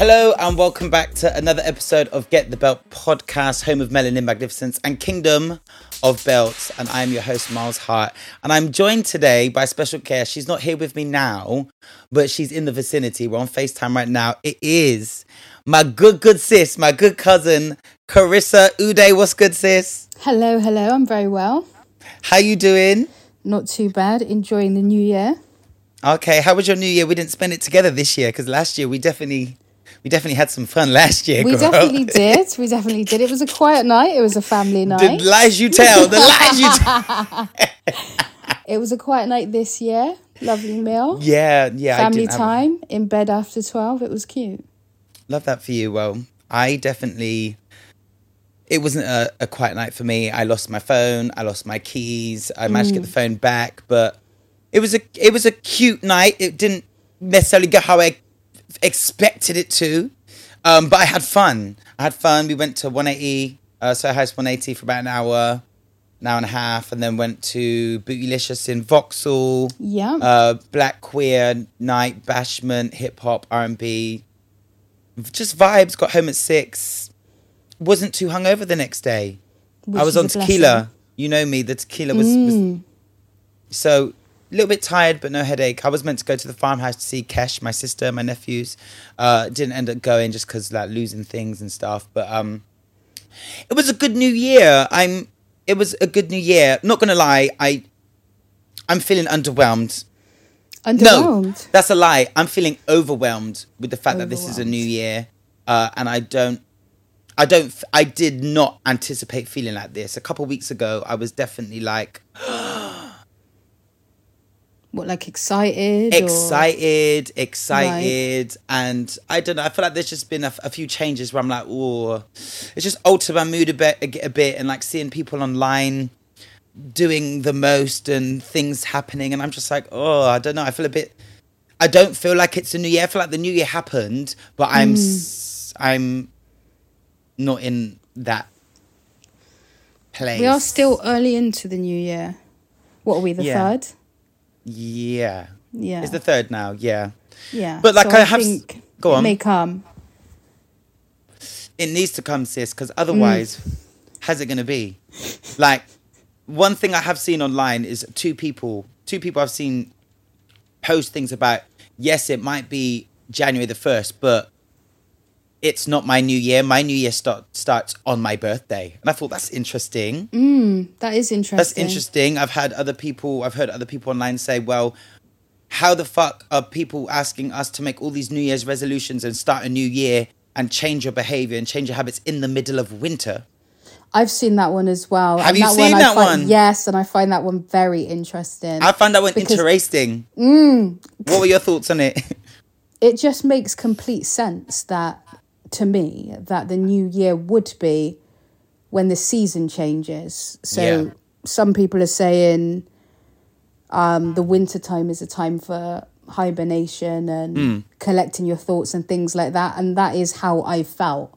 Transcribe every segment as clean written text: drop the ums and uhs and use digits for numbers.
Hello and welcome back to another episode of Get The Belt podcast, home of Melanin Magnificence and Kingdom of Belts. And I'm your host, Miles Hart. And I'm joined today by special guest. She's not here with me now, but she's in the vicinity. We're on FaceTime right now. It is my good sis, my good cousin, Carissa Uday. What's good, sis? Hello. I'm very well. How you doing? Not too bad. Enjoying the new year. Okay. How was your new year? We didn't spend it together this year because last year we definitely had some fun last year, girl. We definitely did. It was a quiet night. It was a family night. The lies you tell. It was a quiet night this year. Lovely meal. Yeah. Family time. In bed after 12. It was cute. Love that for you. Well, it wasn't a quiet night for me. I lost my phone. I lost my keys. I managed to get the phone back. But it was a cute night. It didn't necessarily go how I expected it to, but I had fun. We went to 180, Soho House 180 for about an hour and a half, and then went to Bootylicious in Vauxhall. Black queer night, bashment, hip-hop, R&B, just vibes. Got home at 6, wasn't too hungover the next day. Which I was on tequila blessing. You know me, the tequila was so a little bit tired, but no headache. I was meant to go to the farmhouse to see Kesh, my sister, my nephews. Didn't end up going just because losing things and stuff. But it was a good new year. It was a good new year. Not gonna lie, I'm feeling underwhelmed. No, that's a lie. I'm feeling overwhelmed with the fact that this is a new year, and I did not anticipate feeling like this. A couple weeks ago, I was definitely like. What, like excited, right. And I don't know, I feel like there's just been a few changes where I'm like, oh, it's just altered my mood a bit, and like seeing people online doing the most and things happening, and I'm just like, oh, I don't know, I don't feel like it's a new year. I feel like the new year happened, but I'm not in that place. We are still early into the new year. What are we, the third? Yeah. It's the third now, yeah. But like, so I think go on. It may come. It needs to come, sis, because otherwise, how's it going to be? Like, one thing I have seen online is two people I've seen post things about, yes, it might be January the 1st, but it's not my new year. My new year starts on my birthday. And I thought, that's interesting. That's interesting. I've heard other people online say, well, how the fuck are people asking us to make all these New Year's resolutions and start a new year and change your behavior and change your habits in the middle of winter? I've seen that one as well. Have you seen that one? Yes, and I find that one very interesting. I find that one interesting. What were your thoughts on it? It just makes complete sense that, to me, that the new year would be when the season changes. So some people are saying the winter time is a time for hibernation and collecting your thoughts and things like that. And that is how I felt.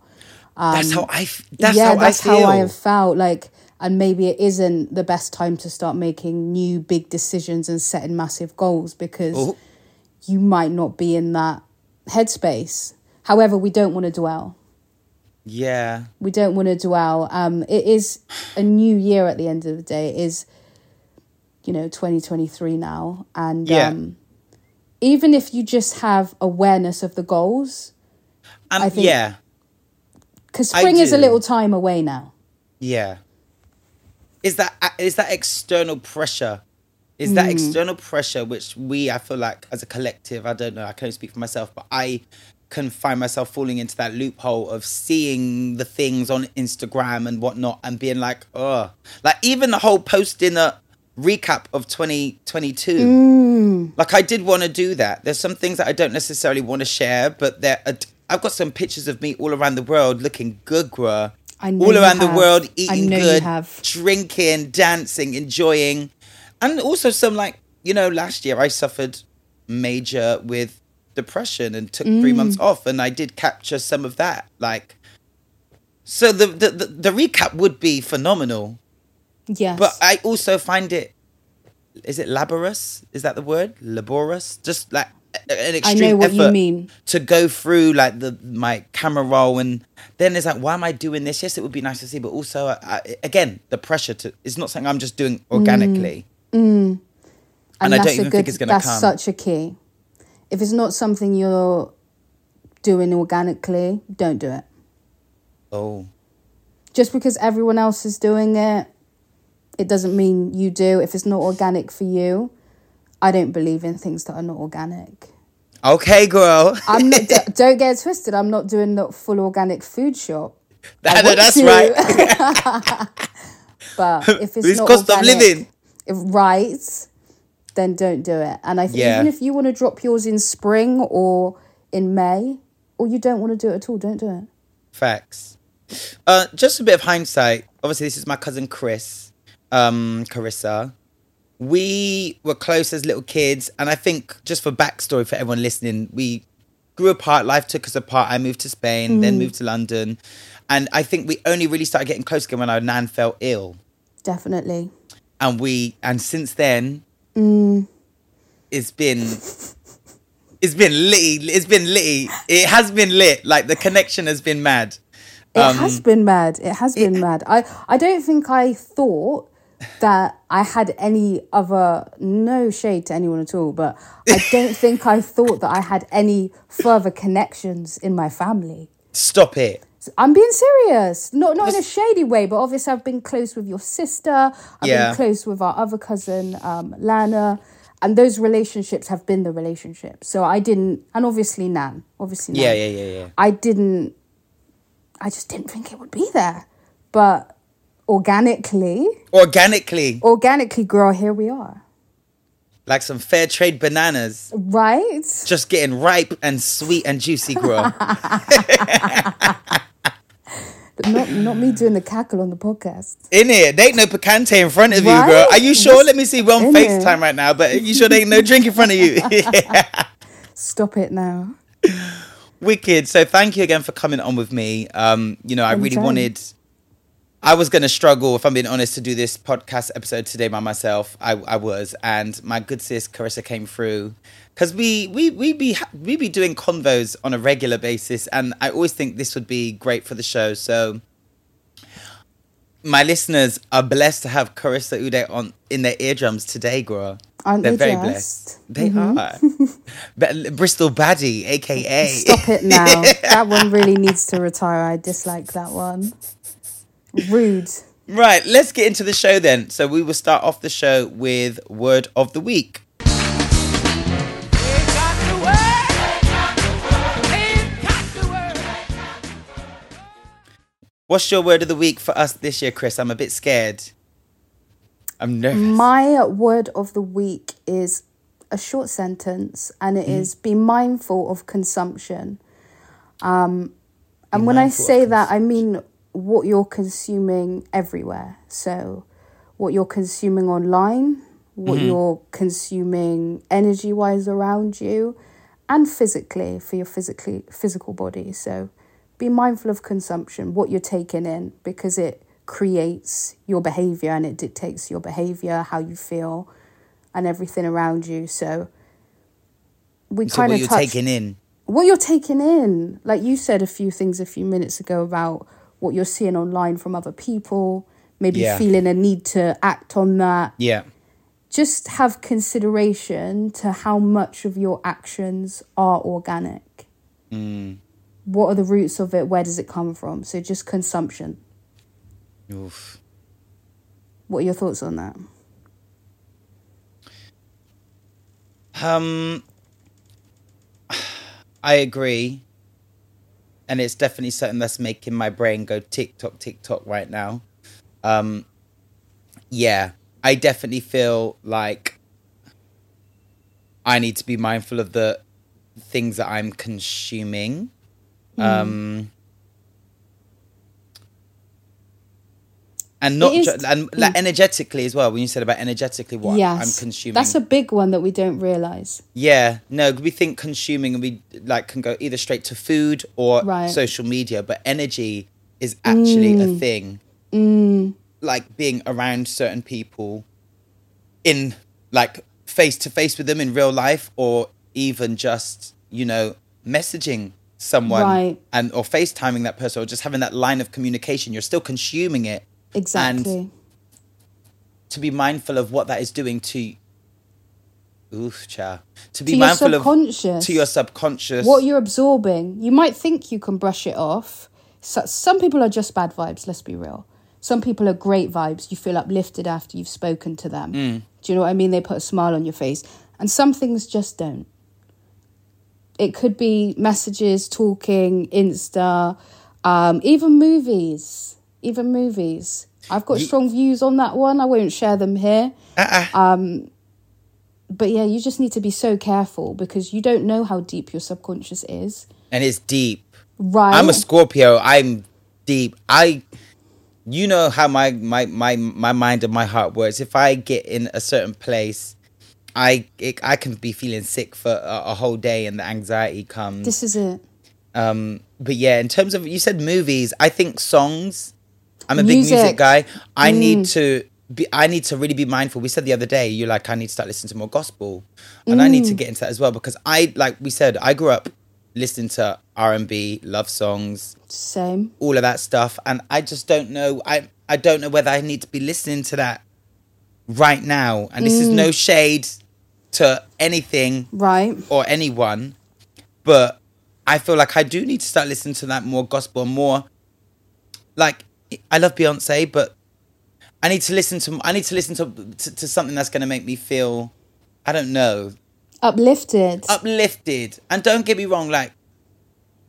That's how I have felt. Like, and maybe it isn't the best time to start making new big decisions and setting massive goals because you might not be in that headspace. However, we don't want to dwell. Yeah. We don't want to dwell. It is a new year at the end of the day. It is, you know, 2023 now. And yeah. Even if you just have awareness of the goals, I think... Yeah. Because spring is a little time away now. Yeah. Is that external pressure? Is that external pressure which I feel like as a collective, I don't know, I can only speak for myself, but I can find myself falling into that loophole of seeing the things on Instagram and whatnot and being like, oh. Like even the whole posting a recap of 2022. Like I did want to do that. There's some things that I don't necessarily want to share, but I've got some pictures of me all around the world looking good, girl. All around the world, eating good, drinking, dancing, enjoying. And also some last year I suffered major with depression and took 3 months off. And I did capture some of that. So the recap would be phenomenal. Yes. But I also find it, is it laborious? Is that the word? Laborious? Just like an extreme effort to go through my camera roll, and then it's like, why am I doing this? Yes, it would be nice to see, but also again the pressure to, it's not something I'm just doing organically. And I don't even think it's going to come. That's such a key. If it's not something you're doing organically, don't do it. Oh, just because everyone else is doing it, it doesn't mean you do. If it's not organic for you, I don't believe in things that are not organic. Okay, girl. I'm not. Don't get it twisted. I'm not doing the full organic food shop. That's right. But if it's not cost organic, of living, right? Then don't do it. And I think even if you want to drop yours in spring or in May, or you don't want to do it at all, don't do it. Facts. Just a bit of hindsight. Obviously, this is my cousin Chris, Carissa. We were close as little kids. And I think, just for backstory for everyone listening, we grew apart. Life took us apart. I moved to Spain, then moved to London. And I think we only really started getting close again when our nan fell ill. Definitely. And since then, it's been litty. It has been lit. Like, the connection has been mad. It has been mad. I don't think I thought that I had any other, no shade to anyone at all, but I don't think I thought that I had any further connections in my family. Stop it. I'm being serious. Not in a shady way, but obviously I've been close with your sister. I've been close with our other cousin, Lana. And those relationships have been the relationships. So I didn't, and obviously Nan. Yeah. I just didn't think it would be there. But... Organically, girl, here we are. Like some fair trade bananas. Right? Just getting ripe and sweet and juicy, girl. Not me doing the cackle on the podcast. In it, there ain't no picante in front of you, girl. Are you sure? Let me see. We're on FaceTime right now, but are you sure there ain't no drink in front of you? Stop it now. Wicked. So thank you again for coming on with me. I was going to struggle, if I'm being honest, to do this podcast episode today by myself. I was. And my good sis, Carissa, came through. Because we be doing convos on a regular basis. And I always think this would be great for the show. So my listeners are blessed to have Carissa Uday in their eardrums today, girl. They're very blessed. They are. Bristol Baddie, a.k.a. Stop it now. That one really needs to retire. I dislike that one. Rude. Right, let's get into the show then. So we will start off the show with Word of the Week. What's your Word of the Week for us this year, Chris? I'm a bit scared. I'm nervous. My Word of the Week is a short sentence, and it is be mindful of consumption. And when I say that, I mean... what you're consuming everywhere. So what you're consuming online, what you're consuming energy-wise around you, and physically, for your physical body. So be mindful of consumption, what you're taking in, because it creates your behaviour and it dictates your behaviour, how you feel, and everything around you. So we kind of touched... what you're taking in. Like you said a few things a few minutes ago about what you're seeing online from other people, maybe feeling a need to act on that. Yeah. Just have consideration to how much of your actions are organic. Mm. What are the roots of it? Where does it come from? So just consumption. Oof. What are your thoughts on that? I agree. And it's definitely something that's making my brain go tick-tock right now. Yeah, I definitely feel like I need to be mindful of the things that I'm consuming. And not and like energetically as well. When you said about energetically, what I'm consuming, that's a big one that we don't realize. Yeah, no, we think consuming and we like can go either straight to food or social media, but energy is actually a thing. Like being around certain people, in like face to face with them in real life, or even just messaging someone and or FaceTiming that person, or just having that line of communication. You're still consuming it. Exactly. And to be mindful of what that is doing to to your subconscious, what you're absorbing. You might think you can brush it off. So, some people are just bad vibes, let's be real. Some people are great vibes. You feel uplifted after you've spoken to them. Do you know what I mean? They put a smile on your face. And some things just don't. It could be messages, talking, Insta, even movies. I've got strong views on that one. I won't share them here. But yeah, you just need to be so careful because you don't know how deep your subconscious is. And it's deep. Right. I'm a Scorpio. I'm deep. You know how my mind and my heart works. If I get in a certain place, I can be feeling sick for a whole day and the anxiety comes. This is it. But yeah, in terms of, you said movies, I think songs. I'm a big music guy. I need to really be mindful. We said the other day, you're like, I need to start listening to more gospel. And I need to get into that as well because like we said, I grew up listening to R&B, love songs. Same. All of that stuff. And I just don't know. I don't know whether I need to be listening to that right now. And this is no shade to anything or anyone. But I feel like I do need to start listening to that more gospel, more like I love Beyonce, but I need to listen to to something that's going to make me feel, I don't know, uplifted. And don't get me wrong, like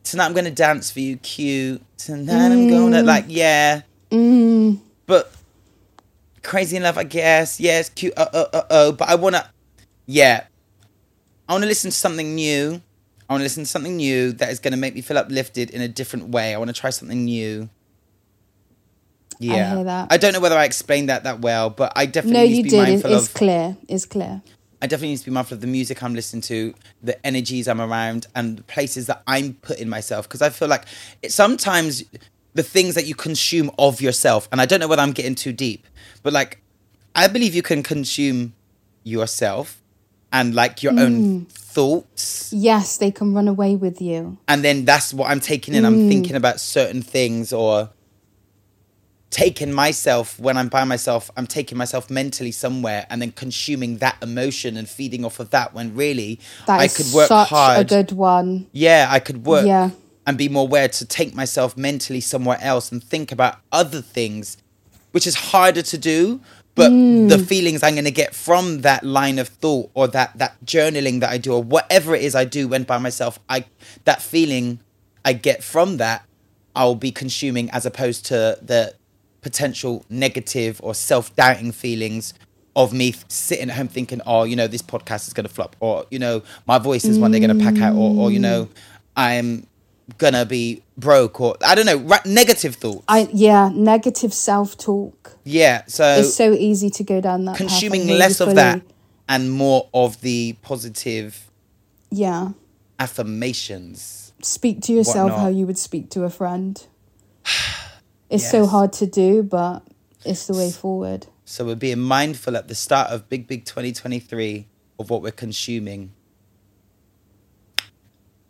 tonight I'm going to dance for you, cute. Tonight I'm going to but crazy in love, I guess. Yeah, it's cute. But I want to listen to something new. I want to listen to something new that is going to make me feel uplifted in a different way. I want to try something new. Yeah. I hear that. I don't know whether I explained that well, but I definitely need to be mindful of... No, you did. It's clear. I definitely need to be mindful of the music I'm listening to, the energies I'm around, and the places that I'm putting myself. Because I feel like sometimes the things that you consume of yourself, and I don't know whether I'm getting too deep, but like, I believe you can consume yourself and like your own thoughts. Yes, they can run away with you. And then that's what I'm taking in. I'm thinking about certain things or taking myself when I'm by myself. I'm taking myself mentally somewhere and then consuming that emotion and feeding off of that when really I could work hard. That's such a good one. Yeah, I could work and be more aware to take myself mentally somewhere else and think about other things, which is harder to do. But the feelings I'm going to get from that line of thought or that journaling that I do or whatever it is I do when by myself, that feeling I get from that, I'll be consuming as opposed to the potential negative or self-doubting feelings of me sitting at home thinking, this podcast is going to flop or, my voice is one they're going to pack out or I'm going to be broke or I don't know, negative thoughts. Negative self-talk. Yeah, so it's so easy to go down that consuming path, less of that and more of the positive affirmations. Speak to yourself how you would speak to a friend. It's so hard to do, but it's the way forward. So we're being mindful at the start of big 2023 of what we're consuming.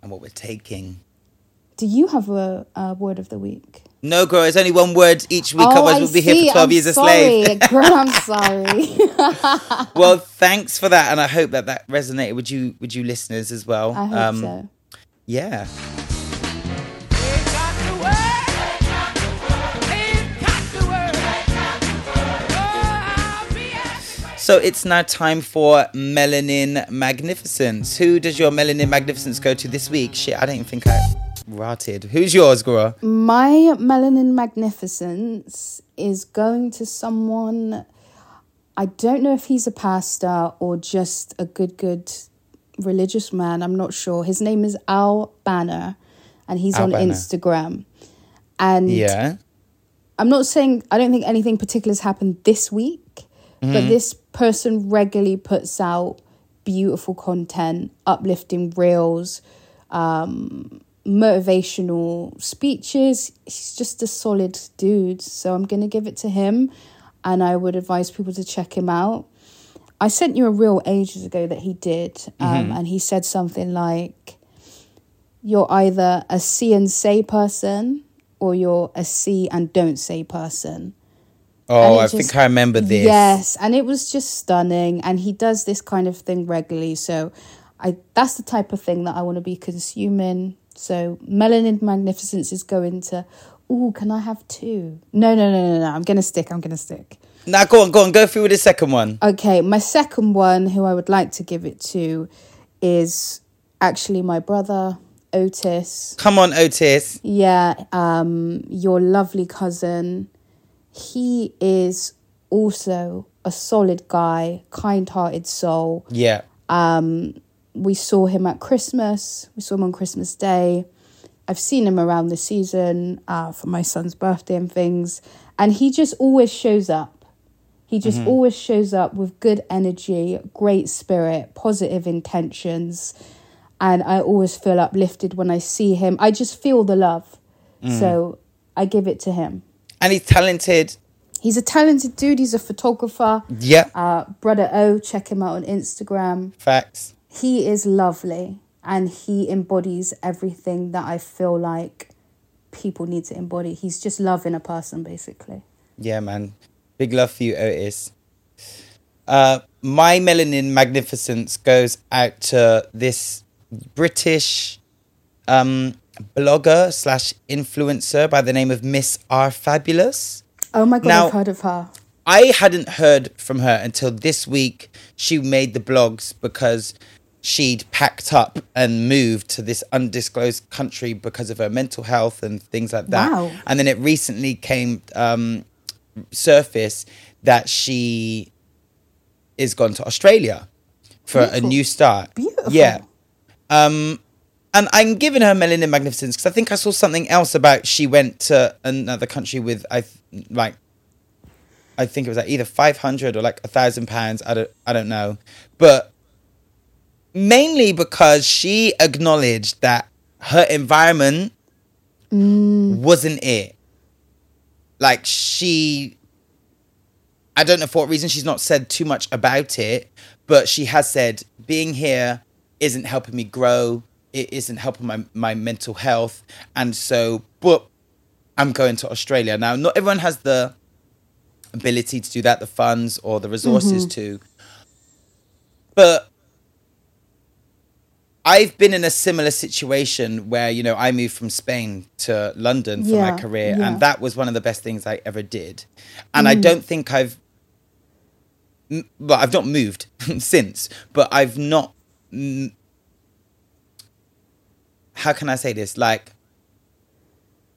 and what we're taking. Do you have a word of the week? No, girl, it's only one word each week, otherwise we'll be here for 12 years a slave. Girl, I'm sorry. Well, thanks for that, and I hope that that resonated with you listeners as well. I hope so. Yeah. So it's now time for Melanin Magnificence. Who does your Melanin Magnificence go to this week? Shit, I don't even think I rotted. Who's yours, Gora? My Melanin Magnificence is going to someone, I don't know if he's a pastor or just a good religious man. I'm not sure. His name is Al Banner and he's on Instagram. And yeah. I'm not saying, I don't think anything particular has happened this week. But this person regularly puts out beautiful content, uplifting reels, motivational speeches. He's just a solid dude. So I'm going to give it to him. And I would advise people to check him out. I sent you a reel ages ago that he did. And he said something like, you're either a see and say person or you're a see and don't say person. Oh, I think I remember this. Yes, and it was just stunning. And he does this kind of thing regularly. So that's the type of thing that I want to be consuming. So Melanin Magnificence is going to, can I have two? No. I'm going to stick. Now, go on. Go through with the second one. Okay, my second one, who I would like to give it to, is actually my brother, Otis. Come on, Otis. Yeah, your lovely cousin. He is also a solid guy, kind-hearted soul. Yeah. We saw him at Christmas. We saw him on Christmas Day. I've seen him around the season for my son's birthday and things. And he just always shows up. He just always shows up with good energy, great spirit, positive intentions. And I always feel uplifted when I see him. I just feel the love. So I give it to him. And he's talented. He's a talented dude. He's a photographer. Yeah. Brother O, check him out on Instagram. Facts. He is lovely. And he embodies everything that I feel like people need to embody. He's just love in a person, basically. Yeah, man. Big love for you, Otis. My Melanin Magnificence goes out to this British... blogger / influencer by the name of Miss R. Fabulous. Oh my God, now, I've heard of her. I hadn't heard from her until this week. She made the blogs because she'd packed up and moved to this undisclosed country because of her mental health and things like that. Wow. And then it recently came surface that she is gone to Australia for a new start. Beautiful. Yeah. And I'm giving her Melanin Magnificence because I think I saw something else about she went to another country with, I think it was like either 500 or like £1,000. I don't know. But mainly because she acknowledged that her environment wasn't it. Like I don't know for what reason she's not said too much about it, but she has said being here isn't helping me grow. It isn't helping my mental health. And so, I'm going to Australia. Now, not everyone has the ability to do that, the funds or the resources to. But I've been in a similar situation where, you know, I moved from Spain to London for my career. Yeah. And that was one of the best things I ever did. And I don't think I've not moved since, but I've not... how can I say this? Like,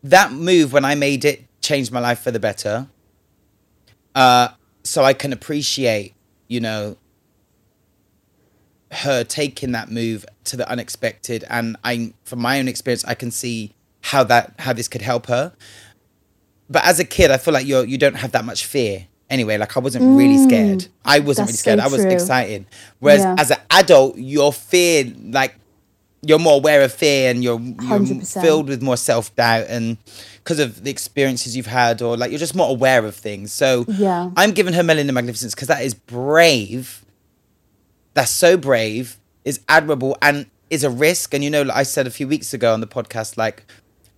that move, when I made it, changed my life for the better. So I can appreciate, you know, her taking that move to the unexpected. And from my own experience, I can see how this could help her. But as a kid, I feel like you don't have that much fear. Anyway, like, I wasn't really scared. I wasn't really scared. So I was excited. Whereas as an adult, your fear, like, you're more aware of fear and you're filled with more self-doubt and because of the experiences you've had or like you're just more aware of things. So I'm giving her Melanin Magnificence because that is brave. That's so brave. It's admirable. And is a risk. And, you know, like I said a few weeks ago on the podcast, like,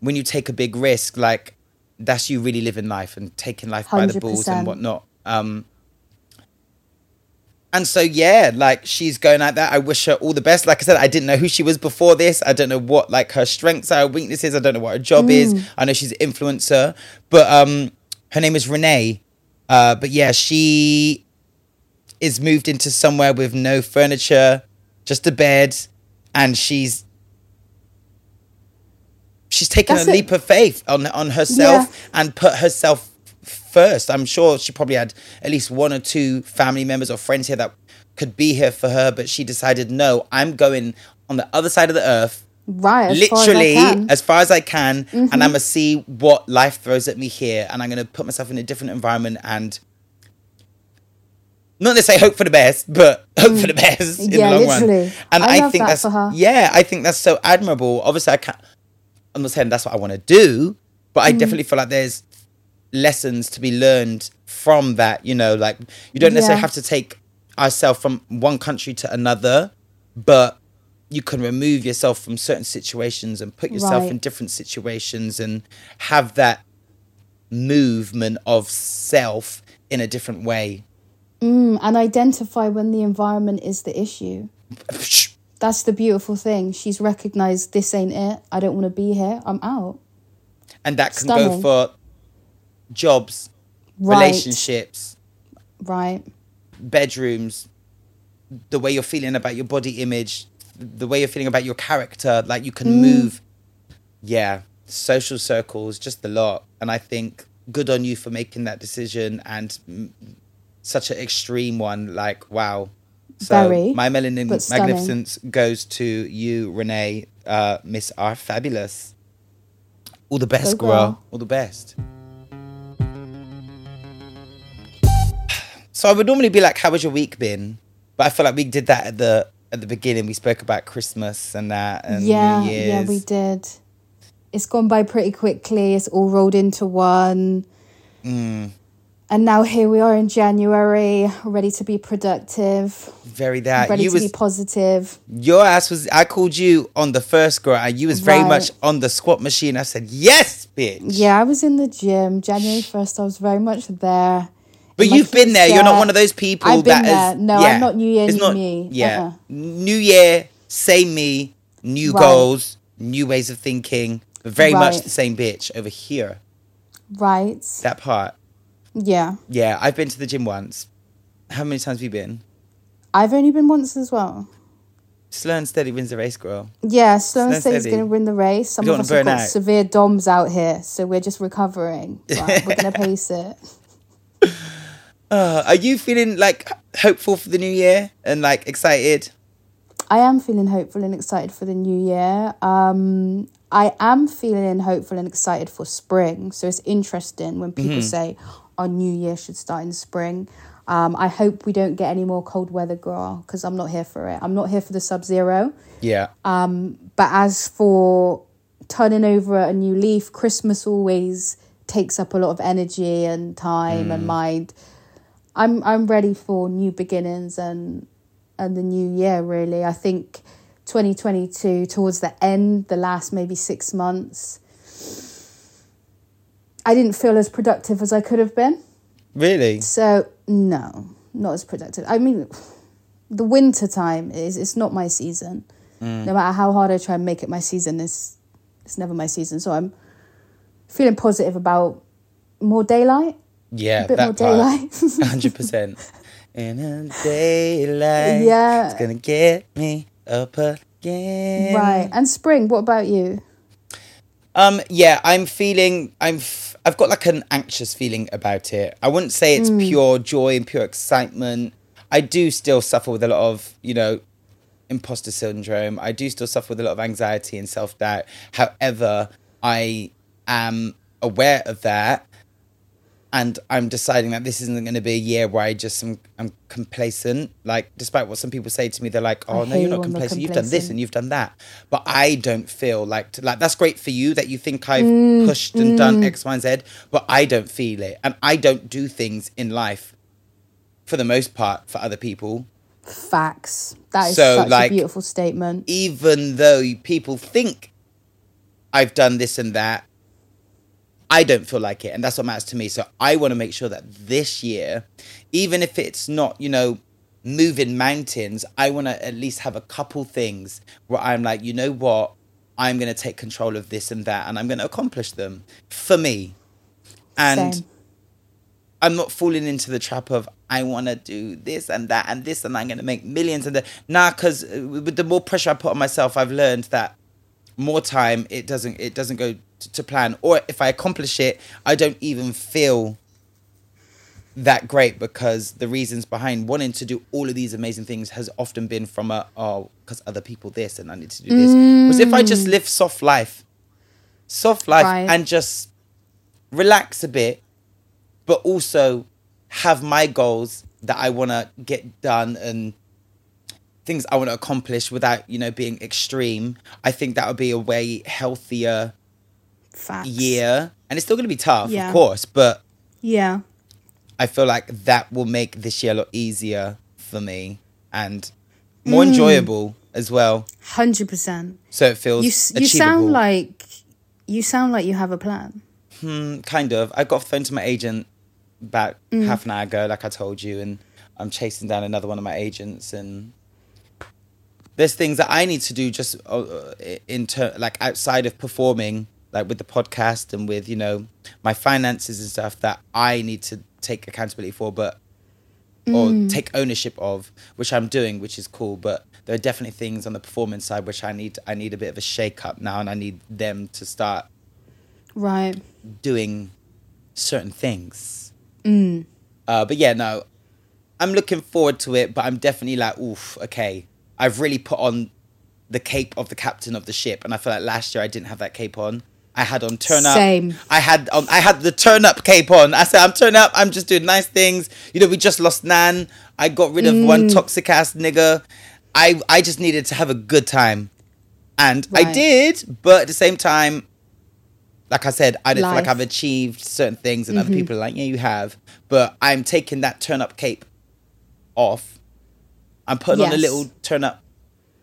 when you take a big risk, like, that's you really living life and taking life 100%. By the balls and whatnot. And so, yeah, like, she's going like that. I wish her all the best. Like I said, I didn't know who she was before this. I don't know what, like, her strengths are, her weaknesses. I don't know what her job is. I know she's an influencer. But her name is Renee. But, yeah, she is moved into somewhere with no furniture, just a bed. And she's taken a leap of faith on herself and put herself first. I'm sure she probably had at least one or two family members or friends here that could be here for her, but she decided, no, I'm going on the other side of the earth, right? Literally, as far as I can, and I'm gonna see what life throws at me here, and I'm gonna put myself in a different environment and not necessarily hope for the best, but hope for the best in the long run. And I think that's for her. Yeah, I think that's so admirable. Obviously, I'm not saying that's what I want to do, but I definitely feel like there's lessons to be learned from that, you know, like you don't necessarily have to take ourselves from one country to another, but you can remove yourself from certain situations and put yourself in different situations and have that movement of self in a different way. And identify when the environment is the issue. That's the beautiful thing. She's recognised this ain't it. I don't want to be here. I'm out. And that can go for jobs, relationships, bedrooms, the way you're feeling about your body image, the way you're feeling about your character. Like you can move. Yeah. Social circles, just a lot. And I think good on you for making that decision and... such an extreme one, like, wow. So my melanin magnificence goes to you, Renee, Miss R. Fabulous. All the best, girl. All the best. So I would normally be like, how has your week been? But I feel like we did that at the beginning. We spoke about Christmas and that and New Year's. Yeah, we did. It's gone by pretty quickly. It's all rolled into one. And now here we are in January, ready to be productive. Ready to be positive. Your ass was... I called you on the first, girl, and you was very much on the squat machine. I said, yes, bitch. Yeah, I was in the gym. January 1st, I was very much there. But you've been there. You're not one of those people I've been there. No, I'm not New Year, me. Yeah. Uh-uh. New year, same me, new goals, new ways of thinking. But very much the same bitch over here. Right. That part. Yeah. Yeah, I've been to the gym once. How many times have you been? I've only been once as well. Slow and steady wins the race, girl. Yeah, slow and steady's going to win the race. Some of us have got severe DOMs out here, so we're just recovering. But we're going to pace it. Are you feeling, like, hopeful for the new year and, like, excited? I am feeling hopeful and excited for the new year. I am feeling hopeful and excited for spring. So it's interesting when people say... our new year should start in spring. I hope we don't get any more cold weather, girl, because I'm not here for it. I'm not here for the sub-zero. Yeah. But as for turning over a new leaf, Christmas always takes up a lot of energy and time and mind. I'm ready for new beginnings and the new year, really. I think 2022, towards the end, the last maybe 6 months... I didn't feel as productive as I could have been. Really? So, no, not as productive. I mean, the winter time it's not my season. No matter how hard I try and make it my season, it's never my season. So I'm feeling positive about more daylight. Yeah, a bit more daylight. 100%. In a daylight. Yeah. It's going to get me up again. Right. And spring, what about you? Yeah, I've got like an anxious feeling about it. I wouldn't say it's pure joy and pure excitement. I do still suffer with a lot of, you know, imposter syndrome. I do still suffer with a lot of anxiety and self-doubt. However, I am aware of that. And I'm deciding that this isn't going to be a year where I'm complacent. Like, despite what some people say to me, they're like, oh, no, you're not complacent. You've done this and you've done that. But I don't feel like that's great for you that you think I've pushed and done X, Y, and Z. But I don't feel it. And I don't do things in life, for the most part, for other people. Facts. That is such a beautiful statement. Even though people think I've done this and that, I don't feel like it. And that's what matters to me. So I want to make sure that this year, even if it's not, you know, moving mountains, I want to at least have a couple things where I'm like, you know what? I'm going to take control of this and that, and I'm going to accomplish them for me. And same. I'm not falling into the trap of, I want to do this and that and this, and I'm going to make millions and that. Nah, because with the more pressure I put on myself, I've learned that more time, it doesn't go to plan. Or if I accomplish it, I don't even feel that great, because the reasons behind wanting to do all of these amazing things has often been from because other people this and I need to do this. Because if I just live soft life right. and just relax a bit, but also have my goals that I want to get done and things I want to accomplish without, you know, being extreme, I think that would be a way healthier Facts. year. And it's still going to be tough, yeah. of course, but yeah, I feel like that will make this year a lot easier for me and more enjoyable as well. 100%. So it feels achievable. You sound like you have a plan. Kind of. I got off the phone to my agent about half an hour ago, like I told you, and I'm chasing down another one of my agents, and there's things that I need to do just like outside of performing, like with the podcast and with, you know, my finances and stuff that I need to take accountability for, but or take ownership of, which I'm doing, which is cool. But there are definitely things on the performance side which I need a bit of a shake up now, and I need them to start right doing certain things. But yeah, no, I'm looking forward to it, but I'm definitely like, oof, okay, I've really put on the cape of the captain of the ship, and I feel like last year I didn't have that cape on. I had on turn up. Same. I had the turn up cape on. I said, I'm turn up. I'm just doing nice things. You know, we just lost Nan. I got rid of one toxic ass nigga. I just needed to have a good time. And right. I did. But at the same time, like I said, I don't feel like I've achieved certain things, and other people are like, yeah, you have. But I'm taking that turn up cape off. I'm putting on a little turn up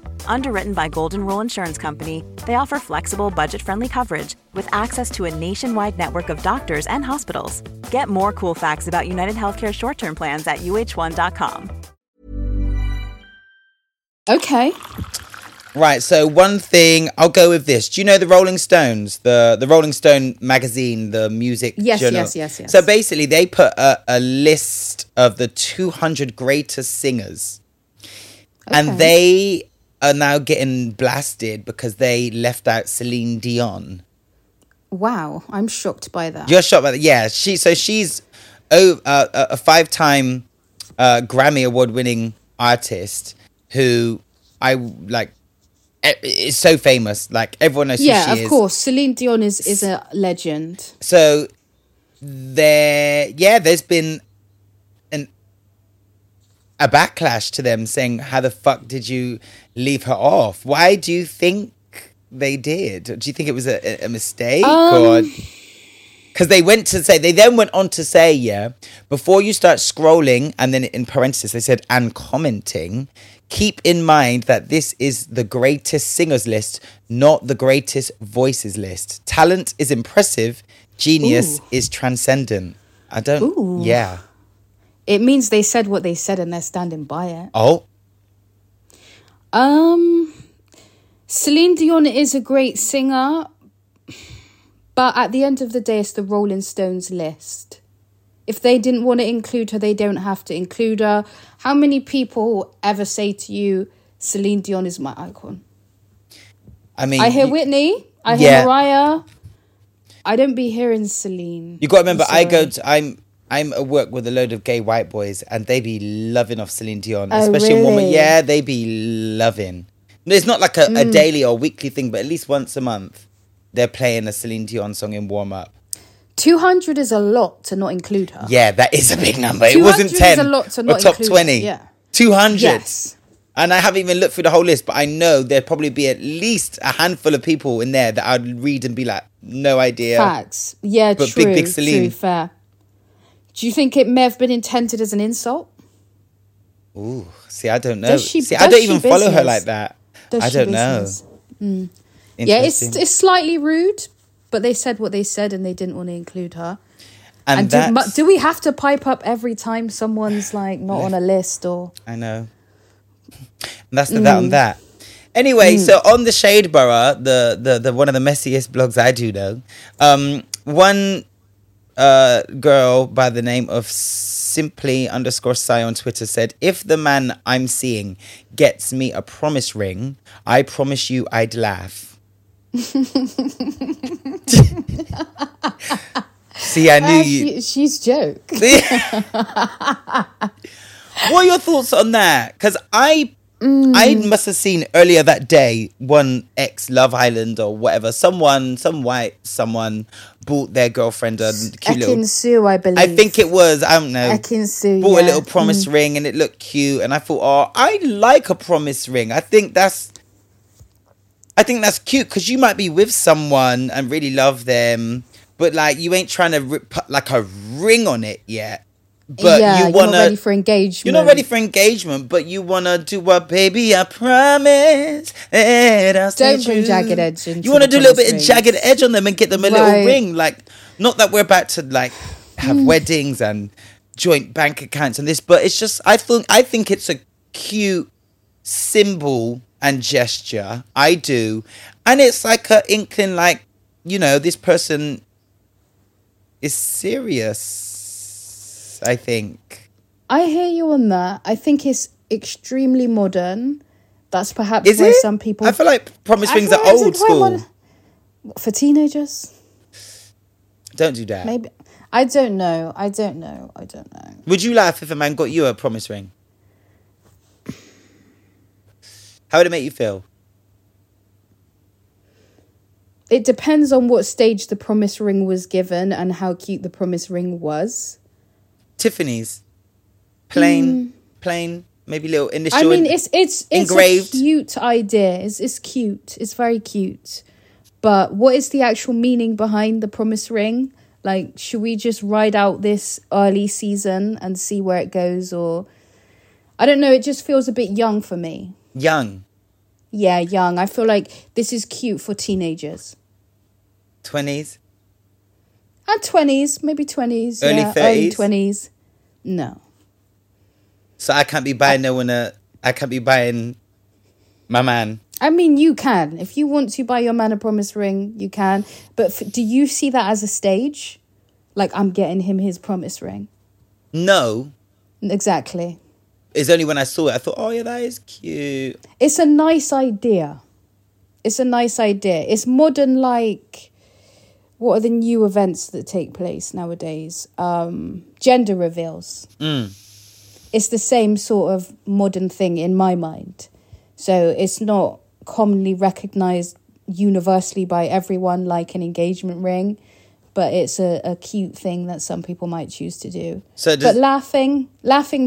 Underwritten by Golden Rule Insurance Company, they offer flexible, budget-friendly coverage with access to a nationwide network of doctors and hospitals. Get more cool facts about United Healthcare short-term plans at uh1.com. Okay. Right, so one thing, I'll go with this. Do you know the Rolling Stones, the Rolling Stone magazine, the music journal? Yes. So basically they put a list of the 200 greatest singers. Okay. And they are now getting blasted because they left out Celine Dion. Wow, I'm shocked by that. You're shocked by that, yeah. She's a five-time Grammy award-winning artist who is so famous. Like everyone knows who she is. Yeah, of course, Celine Dion is a legend. So there's been a backlash to them saying, how the fuck did you leave her off? Why do you think they did? Do you think it was a mistake? Because they went to say, they then went on to say, yeah, before you start scrolling, and then in parentheses, they said, and commenting, keep in mind that this is the greatest singers list, not the greatest voices list. Talent is impressive. Genius is transcendent. It means they said what they said and they're standing by it. Oh. Celine Dion is a great singer, but at the end of the day, it's the Rolling Stones list. If they didn't want to include her, they don't have to include her. How many people ever say to you, Celine Dion is my icon? I mean, I hear Whitney. I hear Mariah. I don't be hearing Celine. You got to remember, I'm at work with a load of gay white boys and they be loving off Celine Dion, especially a woman. Yeah, they be loving. It's not like a daily or weekly thing, but at least once a month, they're playing a Celine Dion song in warm-up. 200 is a lot to not include her. Yeah, that is a big number. It wasn't 10 is a lot to not or top 20. Yeah. 200. Yes. And I haven't even looked through the whole list, but I know there'd probably be at least a handful of people in there that I'd read and be like, no idea. Facts. Yeah, but true. But big Celine. True, fair. Do you think it may have been intended as an insult? Ooh, see, I don't know. I don't even follow her like that. I don't know. Mm. Yeah, it's slightly rude, but they said what they said and they didn't want to include her. And do we have to pipe up every time someone's like not on a list or... I know. And that's that on that. Anyway, so on the Shade Borough, the one of the messiest blogs I do know, one... girl by the name of simply_Sai on Twitter said, if the man I'm seeing gets me a promise ring, I promise you I'd laugh. See, I knew you. She's joke. What are your thoughts on that? Because I I must have seen earlier that day one ex Love Island or whatever, someone bought their girlfriend a cute Ekin-Su, I believe. I think it was, I don't know. Ekin-Su, bought a little promise ring and it looked cute, and I thought, oh, I like a promise ring. I think that's cute, because you might be with someone and really love them, but like you ain't trying to put like a ring on it yet. But you want to. You're not ready for engagement. But you want to do what, baby? I promise. Don't bring jagged edge into. You want to do a little bit of jagged edge on them and get them a little ring. Like, not that we're about to like have weddings and joint bank accounts and this, but it's just I think it's a cute symbol and gesture. I do, and it's like an inkling, like, you know, this person is serious. I think. I hear you on that. I think it's extremely modern. That's perhaps some people. I feel like promise rings are old school. For teenagers? Don't do that. Maybe. I don't know. Would you laugh if a man got you a promise ring? How would it make you feel? It depends on what stage the promise ring was given and how cute the promise ring was. Tiffany's, plain, maybe little initial. I mean, it's engraved. A cute idea. It's cute. It's very cute. But what is the actual meaning behind the promise ring? Like, should we just ride out this early season and see where it goes? Or I don't know. It just feels a bit young for me. Young. Yeah, young. I feel like this is cute for teenagers. 20s. And 20s, maybe 20s. Early 30s? Early 20s. No. So I can't be buying I can't be buying my man. I mean, you can. If you want to buy your man a promise ring, you can. But do you see that as a stage? Like, I'm getting him his promise ring. No. Exactly. It's only when I saw it, I thought, oh yeah, that is cute. It's a nice idea. It's modern, like... What are the new events that take place nowadays? Gender reveals. It's the same sort of modern thing in my mind. So it's not commonly recognised universally by everyone like an engagement ring, but it's a cute thing that some people might choose to do. So but laughing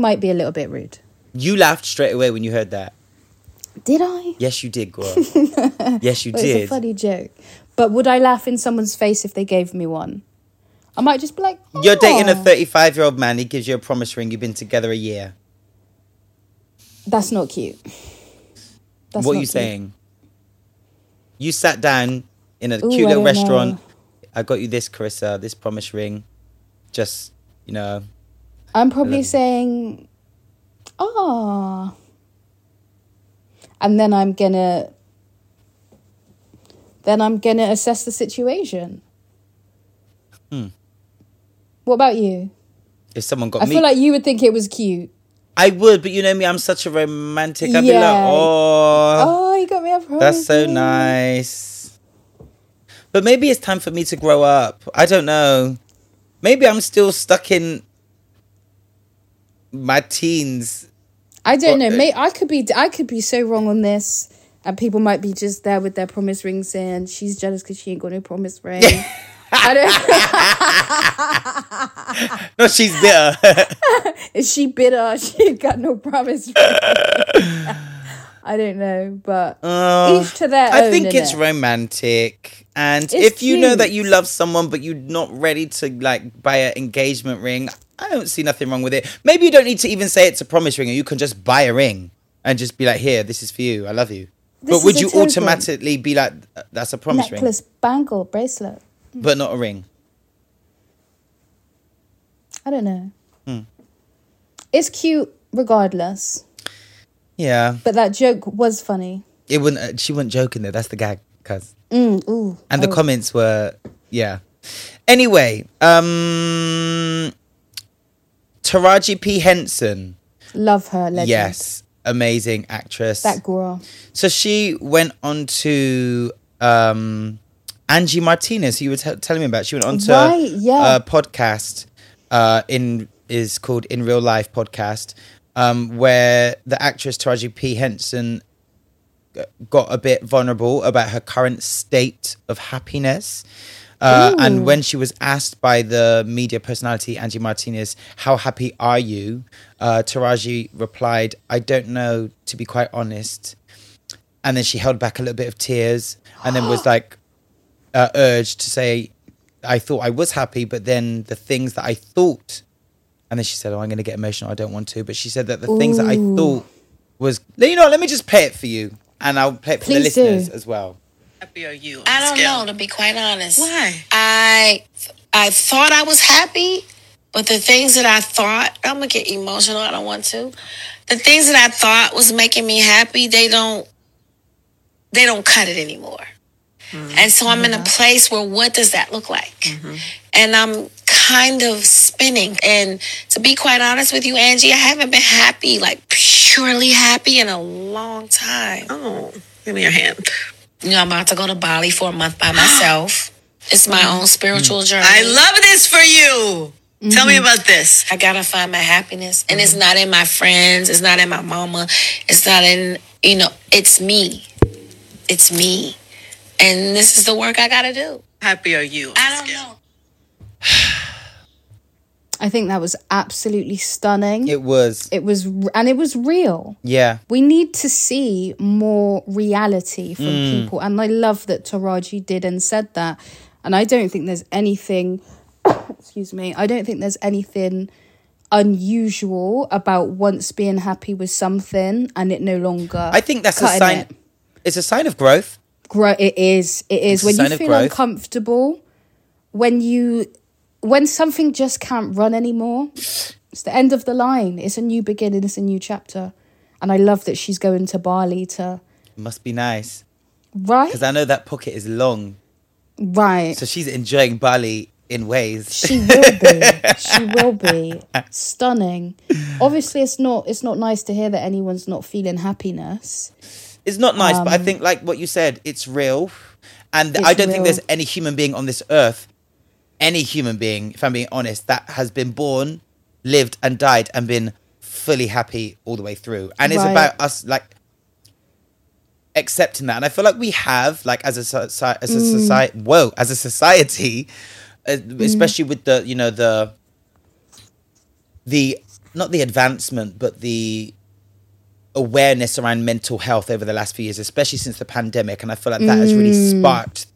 might be a little bit rude. You laughed straight away when you heard that. Did I? Yes, you did, girl. Yes, you did. It's a funny joke. But would I laugh in someone's face if they gave me one? I might just be like, oh. You're dating a 35-year-old man. He gives you a promise ring. You've been together a year. That's not cute. That's what are you saying? You sat down in a cute little restaurant. I got you this, Carissa, this promise ring. Just, you know. I'm probably saying, oh. And then I'm going to... Then I'm going to assess the situation. What about you? If someone got me... I feel like you would think it was cute. I would, but you know me, I'm such a romantic. I'd be like, oh, you got me a promise. That's so nice. But maybe it's time for me to grow up. I don't know. Maybe I'm still stuck in my teens. I don't know. Maybe I could be so wrong on this. And people might be just there with their promise rings saying, she's jealous because she ain't got no promise ring. I don't. No, she's bitter. Is she bitter? She ain't got no promise ring. I don't know, but each to their own. I think it's romantic. And it's if you know that you love someone, but you're not ready to like buy an engagement ring, I don't see nothing wrong with it. Maybe you don't need to even say it's a promise ring, or you can just buy a ring and just be like, here, this is for you. I love you. This but would you automatically be like, that's a promise ring? Necklace, bangle, bracelet. But not a ring? I don't know. It's cute regardless. Yeah. But that joke was funny. It wouldn't. She wasn't joking though. That's the gag, cuz. And the comments were, yeah. Anyway, Taraji P. Henson. Love her, legend. Yes. Amazing actress. That girl. So she went on to Angie Martinez, who you were telling me about. She went on to a podcast, is called In Real Life podcast, where the actress Taraji P. Henson got a bit vulnerable about her current state of happiness. And when she was asked by the media personality, Angie Martinez, how happy are you? Taraji replied, I don't know, to be quite honest. And then she held back a little bit of tears and then was like urged to say, I thought I was happy, but then the things that I thought, and then she said, oh, I'm going to get emotional. I don't want to. But she said that the things that I thought was, you know, let me just play it for you. And I'll play it for the listeners as well. Happy are you? I don't know, to be quite honest. Why? I thought I was happy, but the things that I thought, I'm going to get emotional. I don't want to. The things that I thought was making me happy, they don't cut it anymore. Mm-hmm. And so I'm in a place where what does that look like? Mm-hmm. And I'm kind of spinning. And to be quite honest with you, Angie, I haven't been happy, like purely happy in a long time. Oh, give me your hand. You know, I'm about to go to Bali for a month by myself. It's my own spiritual journey. I love this for you. Mm-hmm. Tell me about this. I got to find my happiness. And it's not in my friends. It's not in my mama. It's not in, you know, it's me. It's me. And this is the work I got to do. Happy are you? I don't know. I think that was absolutely stunning. It was, and it was real. Yeah. We need to see more reality from people. And I love that Taraji did and said that. And I don't think there's anything, excuse me, I don't think there's anything unusual about once being happy with something and it no longer. I think that's a sign. It's a sign of growth. It is. When you feel uncomfortable, when something just can't run anymore, it's the end of the line. It's a new beginning. It's a new chapter. And I love that she's going to Bali to... It must be nice. Right? Because I know that pocket is long. Right. So she's enjoying Bali in ways. She will be. She will be. Stunning. Obviously, it's not nice to hear that anyone's not feeling happiness. It's not nice, but I think, like what you said, it's real. And I don't think there's any human being on this earth, if I'm being honest, that has been born, lived and died and been fully happy all the way through. And it's about us, like, accepting that. And I feel like we have, like, as a society, especially with the, you know, the not the advancement, but the awareness around mental health over the last few years, especially since the pandemic. And I feel like that has really sparked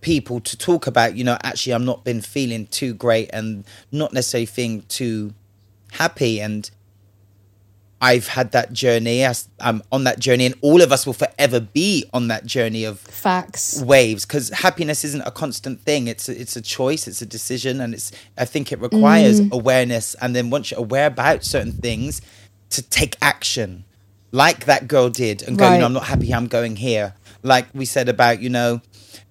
people to talk about, you know, actually I'm not been feeling too great and not necessarily feeling too happy. And I've had that journey. I'm on that journey, and all of us will forever be on that journey of facts waves, because happiness isn't a constant thing. It's a choice. It's a decision. And I think it requires awareness. And then once you're aware about certain things, to take action. Like that girl did, and go, you know, I'm not happy, I'm going here. Like we said about, you know,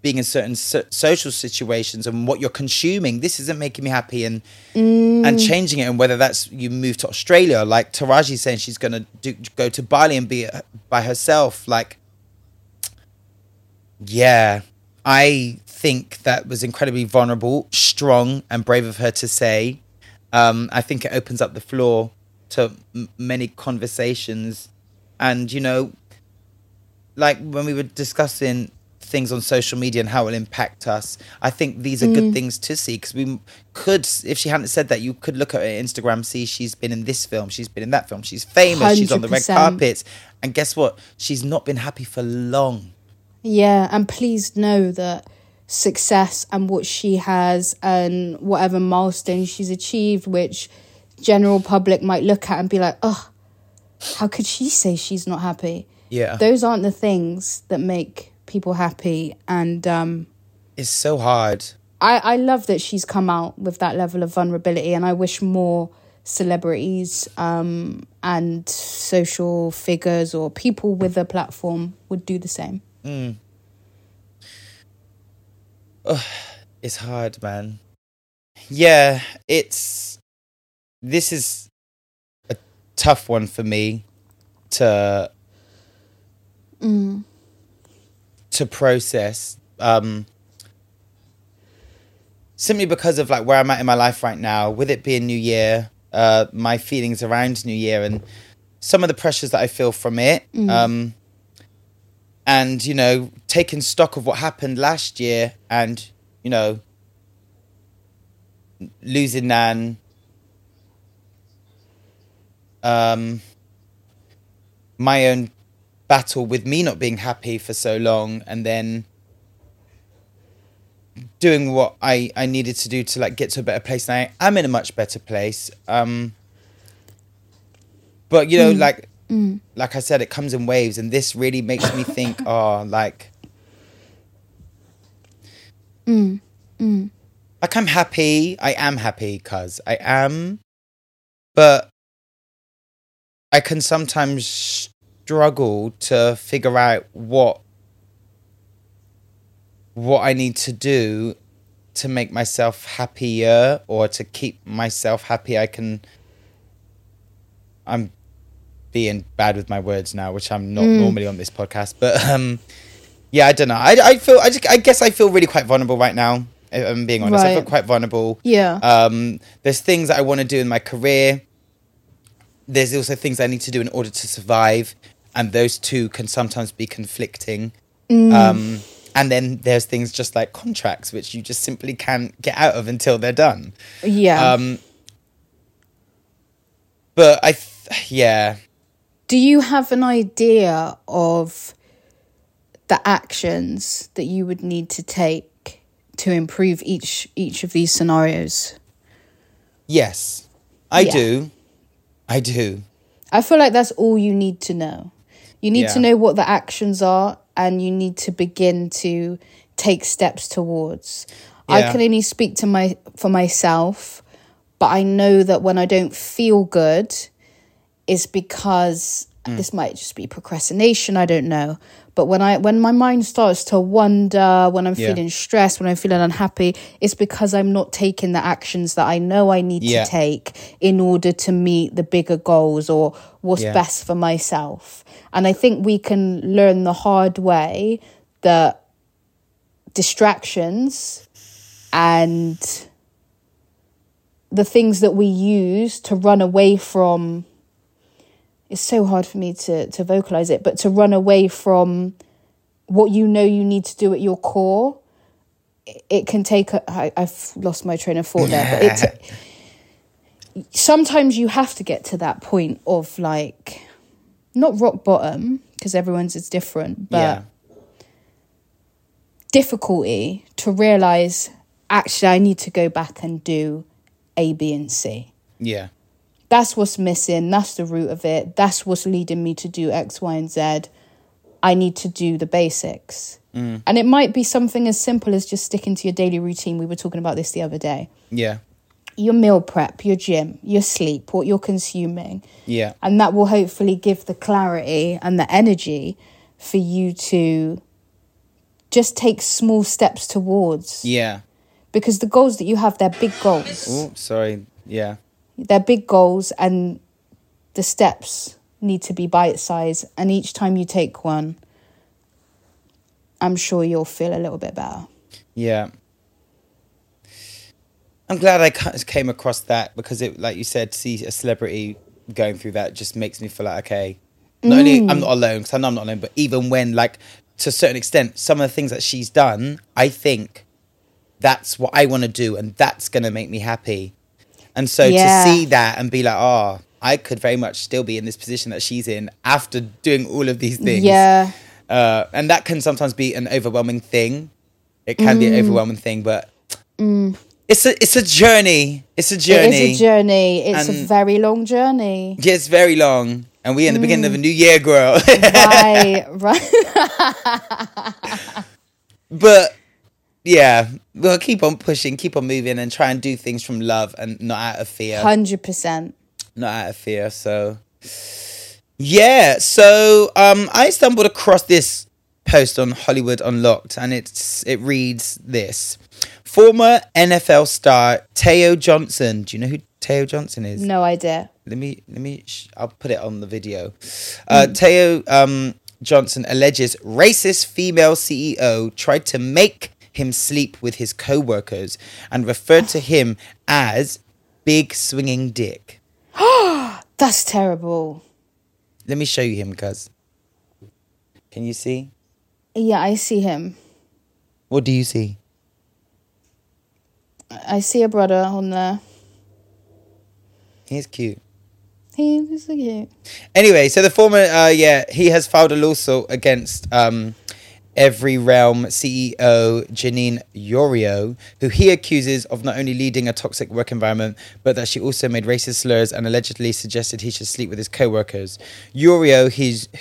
being in certain social situations and what you're consuming. This isn't making me happy, and changing it. And whether that's you move to Australia, like Taraji saying she's going to go to Bali and be by herself. Like, yeah, I think that was incredibly vulnerable, strong and brave of her to say. I think it opens up the floor to many conversations. And, you know, like when we were discussing things on social media and how it will impact us, I think these are good things to see, because we could, if she hadn't said that, you could look at her Instagram, see she's been in this film, she's been in that film, she's famous, 100%. She's on the red carpets. And guess what? She's not been happy for long. Yeah, and please know that success and what she has and whatever milestones she's achieved, which general public might look at and be like, oh, how could she say she's not happy? Yeah. Those aren't the things that make people happy. And it's so hard. I love that she's come out with that level of vulnerability, and I wish more celebrities and social figures or people with a platform would do the same. Oh, it's hard, man. Yeah, this is a tough one for me to process, simply because of like where I'm at in my life right now, with it being New Year, my feelings around New Year and some of the pressures that I feel from it. Mm. And, you know, taking stock of what happened last year and, you know, losing Nan, my own battle with me not being happy for so long, and then doing what I needed to do to, like, get to a better place. And I am in a much better place. But, you know, like I said, it comes in waves, and this really makes me think, like I'm happy. I am happy, cuz I am. But I can sometimes struggle to figure out what I need to do to make myself happier or to keep myself happy. I'm being bad with my words now, which I'm not normally on this podcast, but yeah, I don't know. I feel really quite vulnerable right now. If I'm being honest, right. I feel quite vulnerable. Yeah. There's things that I want to do in my career. There's also things I need to do in order to survive, and those two can sometimes be conflicting. And then there's things just like contracts, which you just simply can't get out of until they're done. Yeah. But yeah. Do you have an idea of the actions that you would need to take to improve each of these scenarios? Yes, I do. I feel like that's all you need to know. You need to know what the actions are, and you need to begin to take steps towards. Yeah. I can only speak for myself, but I know that when I don't feel good, it's because this might just be procrastination, I don't know. But when my mind starts to wander, when I'm feeling stressed, when I'm feeling unhappy, it's because I'm not taking the actions that I know I need to take in order to meet the bigger goals or what's best for myself. And I think we can learn the hard way that distractions and the things that we use to run away from, it's so hard for me to vocalize it, but to run away from what you know you need to do at your core, it can take... I've lost my train of thought there. But sometimes you have to get to that point of, like, not rock bottom, because everyone's is different, but difficulty to realize, actually, I need to go back and do A, B, and C. Yeah. That's what's missing. That's the root of it. That's what's leading me to do X, Y, and Z. I need to do the basics. Mm. And it might be something as simple as just sticking to your daily routine. We were talking about this the other day. Yeah. Your meal prep, your gym, your sleep, what you're consuming. Yeah. And that will hopefully give the clarity and the energy for you to just take small steps towards. Yeah. Because the goals that you have, they're big goals. Oh, sorry. Yeah. They're big goals, and the steps need to be bite-sized. And each time you take one, I'm sure you'll feel a little bit better. Yeah. I'm glad I came across that, because it, like you said, see a celebrity going through that just makes me feel like, okay, not only I'm not alone, because I know I'm not alone, but even when, like, to a certain extent, some of the things that she's done, I think that's what I want to do and that's going to make me happy. And so to see that and be like, oh, I could very much still be in this position that she's in after doing all of these things. Yeah. And that can sometimes be an overwhelming thing. It can be an overwhelming thing, but it's a journey. It's a journey. It is a journey. It's a very long journey. Yeah, it's very long. And we're in the beginning of a new year, girl. Right. But... yeah, we'll keep on pushing, keep on moving, and try and do things from love and not out of fear. 100%. Not out of fear, so... yeah, so I stumbled across this post on Hollywood Unlocked, and it reads this. Former NFL star Teo Johnson. Do you know who Teo Johnson is? No idea. I'll put it on the video. Teo Johnson alleges racist female CEO tried to make him sleep with his co-workers and referred to him as big swinging dick. That's terrible. Let me show you him, cuz. Can you see? Yeah, I see him. What do you see? I see a brother on there. He's cute. He's so cute. Anyway, so the former, he has filed a lawsuit against Every Realm CEO Janine Yorio, who he accuses of not only leading a toxic work environment, but that she also made racist slurs and allegedly suggested he should sleep with his co-workers. Yorio,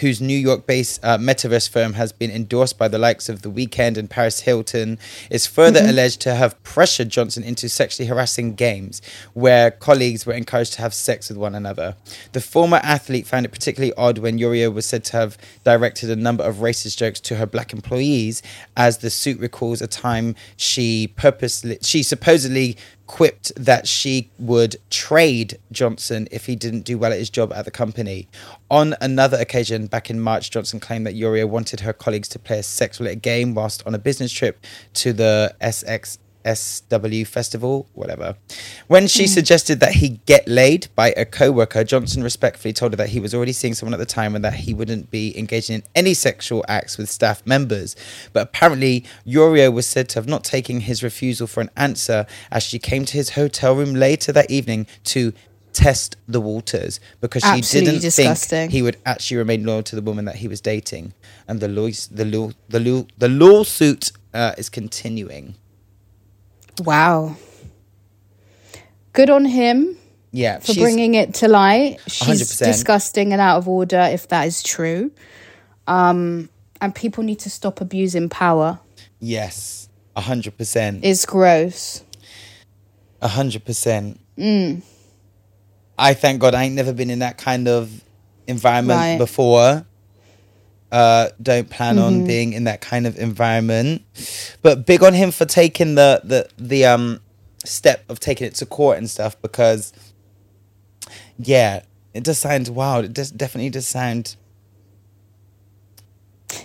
whose New York-based metaverse firm has been endorsed by the likes of The Weeknd and Paris Hilton, is further alleged to have pressured Johnson into sexually harassing games where colleagues were encouraged to have sex with one another. The former athlete found it particularly odd when Yorio was said to have directed a number of racist jokes to her black employees, as the suit recalls a time she supposedly quipped that she would trade Johnson if he didn't do well at his job at the company. On another occasion, back in March, Johnson claimed that Yorio wanted her colleagues to play a sex-related game whilst on a business trip to the SXSW Festival, whatever. When she suggested that he get laid by a co-worker, Johnson respectfully told her that he was already seeing someone at the time and that he wouldn't be engaging in any sexual acts with staff members. But apparently, Yorio was said to have not taken his refusal for an answer, as she came to his hotel room later that evening to test the waters, because she didn't think he would actually remain loyal to the woman that he was dating. And the lawsuit is continuing. Wow. Good on him. Yeah, for bringing it to light. She's 100%. Disgusting and out of order if that is true. And people need to stop abusing power. Yes, 100%. It's gross. 100%. I thank God I ain't never been in that kind of environment before. Don't plan on being in that kind of environment, but big on him for taking the step of taking it to court and stuff, because it just sounds wild.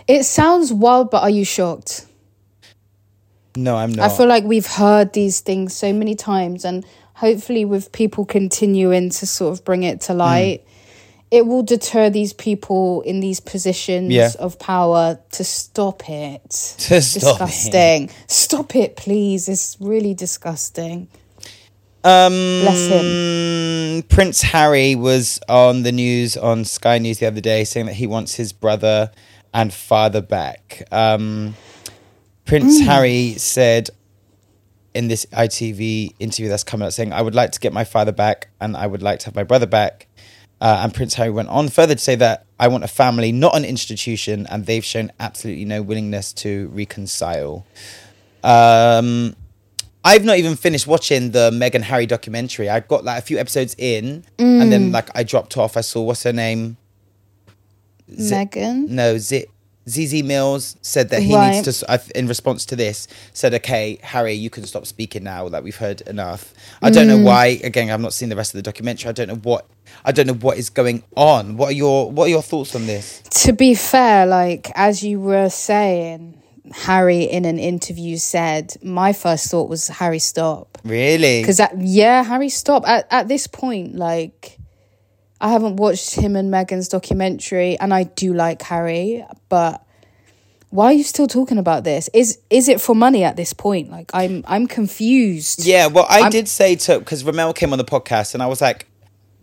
It sounds wild, but are you shocked? No, I'm not. I feel like we've heard these things so many times, and hopefully with people continuing to sort of bring it to light, it will deter these people in these positions of power to stop it. Disgusting. Stop it, please. It's really disgusting. Bless him. Prince Harry was on the news, on Sky News the other day, saying that he wants his brother and father back. Prince Harry said in this ITV interview that's coming out, saying, "I would like to get my father back and I would like to have my brother back." And Prince Harry went on further to say that, "I want a family, not an institution, and they've shown absolutely no willingness to reconcile." I've not even finished watching the Meghan Harry documentary. I got like a few episodes in, and then like I dropped off. I saw, what's her name? Meghan? No, ZZ Mills said that he needs to, in response to this, said, "Okay, Harry, you can stop speaking now. Like, we've heard enough." I don't know why. Again, I've not seen the rest of the documentary. I don't know what is going on. What are your thoughts on this? To be fair, like, as you were saying, Harry in an interview said, my first thought was, Harry, stop. Really? Because Harry, stop. At this point, like, I haven't watched him and Meghan's documentary, and I do like Harry, but why are you still talking about this? Is it for money at this point? Like, I'm confused. Yeah, well, I did say to, because Ramel came on the podcast, and I was like,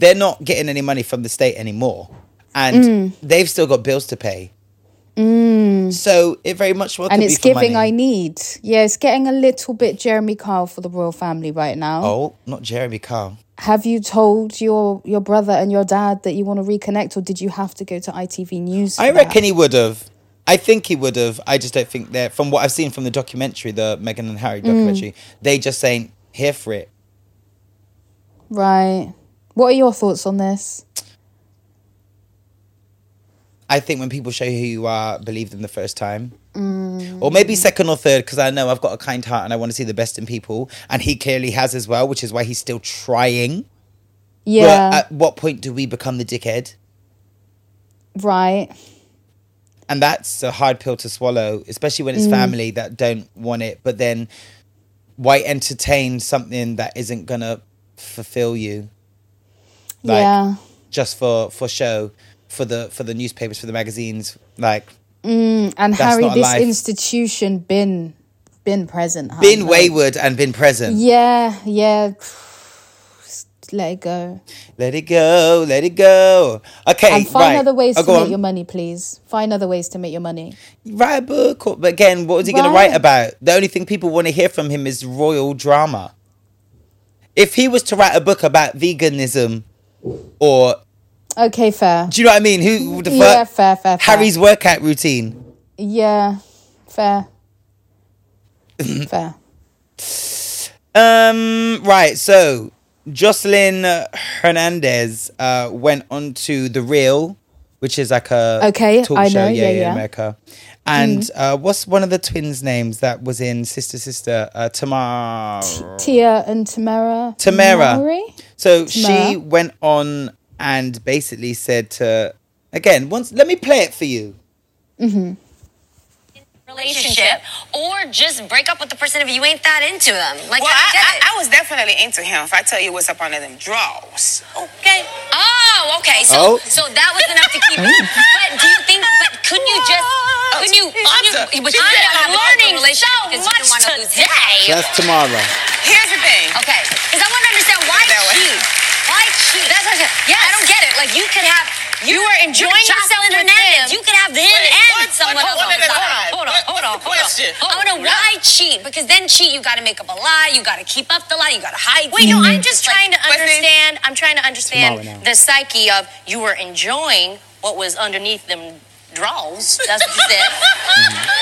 they're not getting any money from the state anymore, and they've still got bills to pay. So it very much will. And it's be giving money. I need. Yeah, it's getting a little bit Jeremy Kyle for the royal family right now. Oh, not Jeremy Kyle. Have you told your brother and your dad that you want to reconnect, or did you have to go to ITV News? I reckon he would have. I think he would have. I just don't think they're, from what I've seen from the documentary, the Meghan and Harry documentary, they just ain't here for it. Right. What are your thoughts on this? I think when people show who you are, believe them the first time. Or maybe second or third, because I know I've got a kind heart and I want to see the best in people. And he clearly has as well, which is why he's still trying. Yeah. But at what point do we become the dickhead? Right. And that's a hard pill to swallow, especially when it's family that don't want it. But then why entertain something that isn't going to fulfill you. Like, yeah. Just for show, for the newspapers, for the magazines, like. And Harry, this life. Institution been present, huh? Been wayward and been present. Yeah. Let it go. Let it go. Okay, and find other ways to make your money, please. Find other ways to make your money. Write a book. But again, what was he going to write about? The only thing people want to hear from him is royal drama. If he was to write a book about veganism or... Okay, fair. Do you know what I mean? Who the fuck? Yeah, fair. Harry's workout routine. Yeah, fair. Right, so... Jocelyn Hernandez went on to The Real, which is like a talk show in America. And what's one of the twins' names that was in Sister? Tamara. Tia and Tamara. Tamara. So Tamara. She went on and basically said to, again, let me play it for you. Mm-hmm. Relationship or just break up with the person if you ain't that into them. Like, well, I was definitely into him. If I tell you what's up under them drawers, okay? Oh, okay. So that was enough to keep it. But do you think? But couldn't you? I'm learning so much today. That's tomorrow. Here's the thing, okay? Because I want to understand why cheat. Why cheat? That's what I'm saying. Yes. I don't get it. Like, you could have. You were enjoying yourself with him. You could have him and someone else. Hold on. I don't know why cheat, because then cheat, you got to make up a lie, you got to keep up the lie, you got to hide. Wait, no, I'm just trying to understand. I'm trying to understand the psyche of you were enjoying what was underneath them drawers. That's what you said.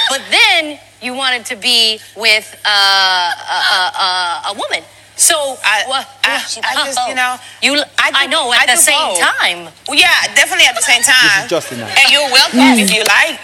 But then you wanted to be with a woman. So I do both at the same time. Well, yeah, definitely at the same time. This is just enough. And you're welcome if you like.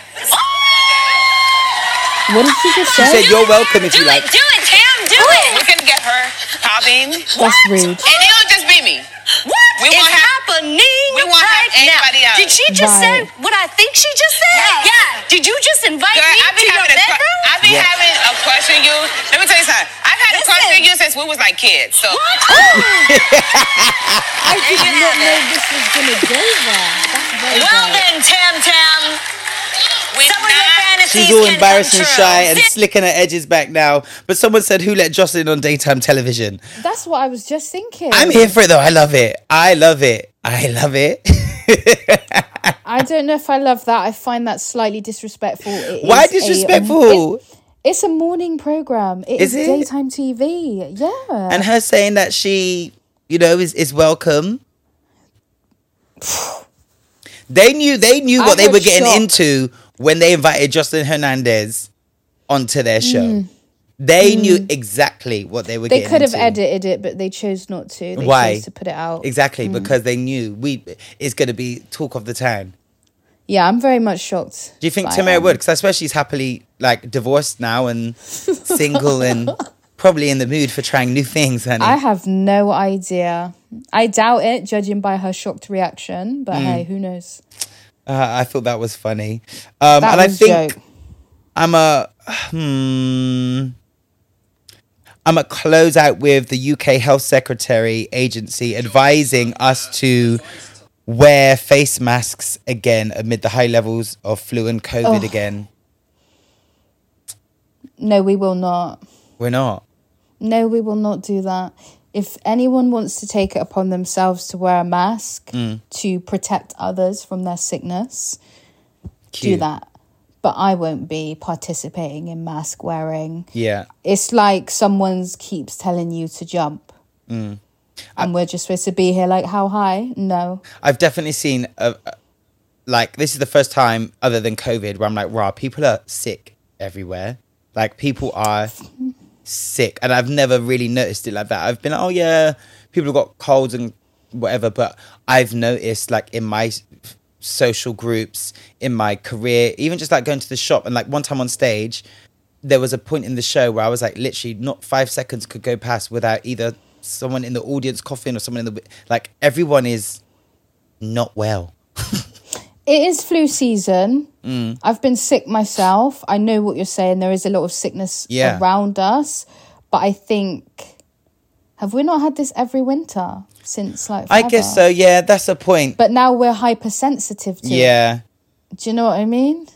What did she just say? She said you're welcome if you like. Do it, Tam, do it. We're gonna get her popping. That's rude. And it will just be me. What is happening right now? Did she just say what I think she just said? Yeah. Did you just invite me to your bedroom? I've been having a crush on you. Let me tell you something. I've had a crush on you since we was like kids. So. What? I did not know this was gonna go there. Well then, Tam. She's all embarrassed and shy and slicking her edges back now. But someone said, who let Jocelyn on daytime television? That's what I was just thinking. I'm here for it, though. I love it. I don't know if I love that. I find that slightly disrespectful. Why disrespectful? It's a morning program. Is it daytime TV. Yeah. And her saying that she, is welcome. They knew what they were getting into when they invited Jocelyn Hernandez onto their show. They knew exactly what they were getting into. They could have edited it, but they chose not to. Why? Chose to put it out. Exactly, because they knew it's going to be talk of the town. Yeah, I'm very much shocked. Do you think Tamara would? Because I swear she's happily divorced now and single and probably in the mood for trying new things, honey. I have no idea. I doubt it, judging by her shocked reaction. But hey, who knows? I thought that was funny. That and was I think joke. I'm a close out with the UK Health Secretary Agency advising us to wear face masks again amid the high levels of flu and COVID again. No, we will not. We're not. No, we will not do that. If anyone wants to take it upon themselves to wear a mask to protect others from their sickness, do that. But I won't be participating in mask wearing. Yeah. It's like someone's keeps telling you to jump. And we're just supposed to be here like, how high? No. I've definitely seen, this is the first time other than COVID where I'm like, wow, people are sick everywhere. Like, people are... sick, and I've never really noticed it like that. I've been people have got colds and whatever, but I've noticed in my social groups, in my career, even just going to the shop, and one time on stage there was a point in the show where I was literally not 5 seconds could go past without either someone in the audience coughing or someone in the everyone is not well. It is flu season. I've been sick myself. I know what you're saying. There is a lot of sickness around us. But I think Have we not had this every winter since like forever? I guess so, yeah, that's a point. But now we're hypersensitive to it. Do you know what I mean?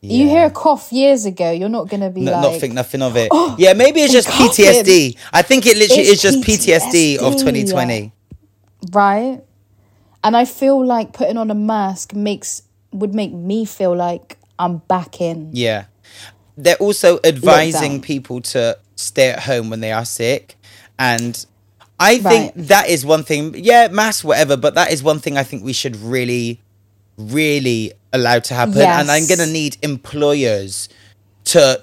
Yeah. You hear a cough years ago, you're not going to be not think nothing of it. Oh, yeah, maybe it's just PTSD. I think it literally is just PTSD of 2020. Right? And I feel like putting on a mask would make me feel like I'm back in. Yeah. They're also advising people to stay at home when they are sick. And I think that is one thing. Yeah, masks, whatever. But that is one thing I think we should really, really allowed to happen. Yes. And I'm gonna need employers to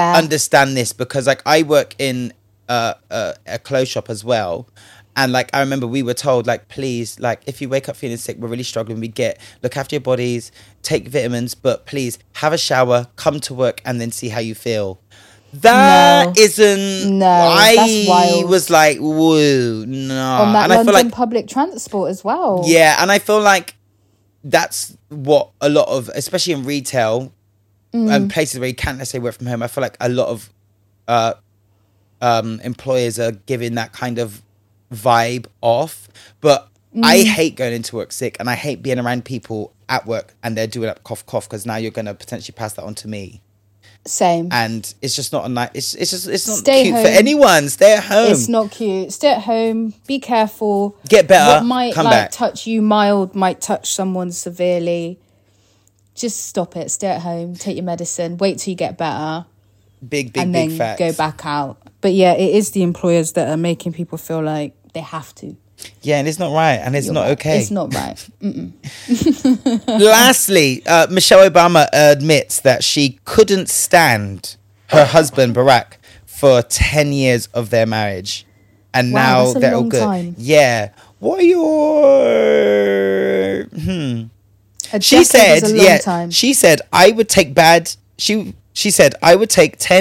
understand this, because like I work in a clothes shop as well, and like I remember we were told, like, please, like, if you wake up feeling sick, we're really struggling, look after your bodies, take vitamins, but please have a shower, come to work, and then see how you feel. That's wild. Was like, whoa, no. On that London public transport as well. Yeah, and I feel like that's what a lot of, especially in retail and places where you can't necessarily work from home, I feel like a lot of employers are giving that kind of vibe off. But I hate going into work sick, and I hate being around people at work and they're doing up cough, because now you're going to potentially pass that on to me. Same. And it's just not a nice, it's not cute for anyone. Stay at home. It's not cute. Stay at home. Be careful. Get better. What might touch you mild might touch someone severely. Just stop it. Stay at home. Take your medicine. Wait till you get better. Big facts. Go back out. But yeah, it is the employers that are making people feel like they have to. Yeah, and it's not right, and it's not okay. It's not right. Lastly, Michelle Obama admits that she couldn't stand her husband, Barack, for 10 years of their marriage. And now they're all good. Time. Yeah. What are your... She said, she said, she said, I would take 10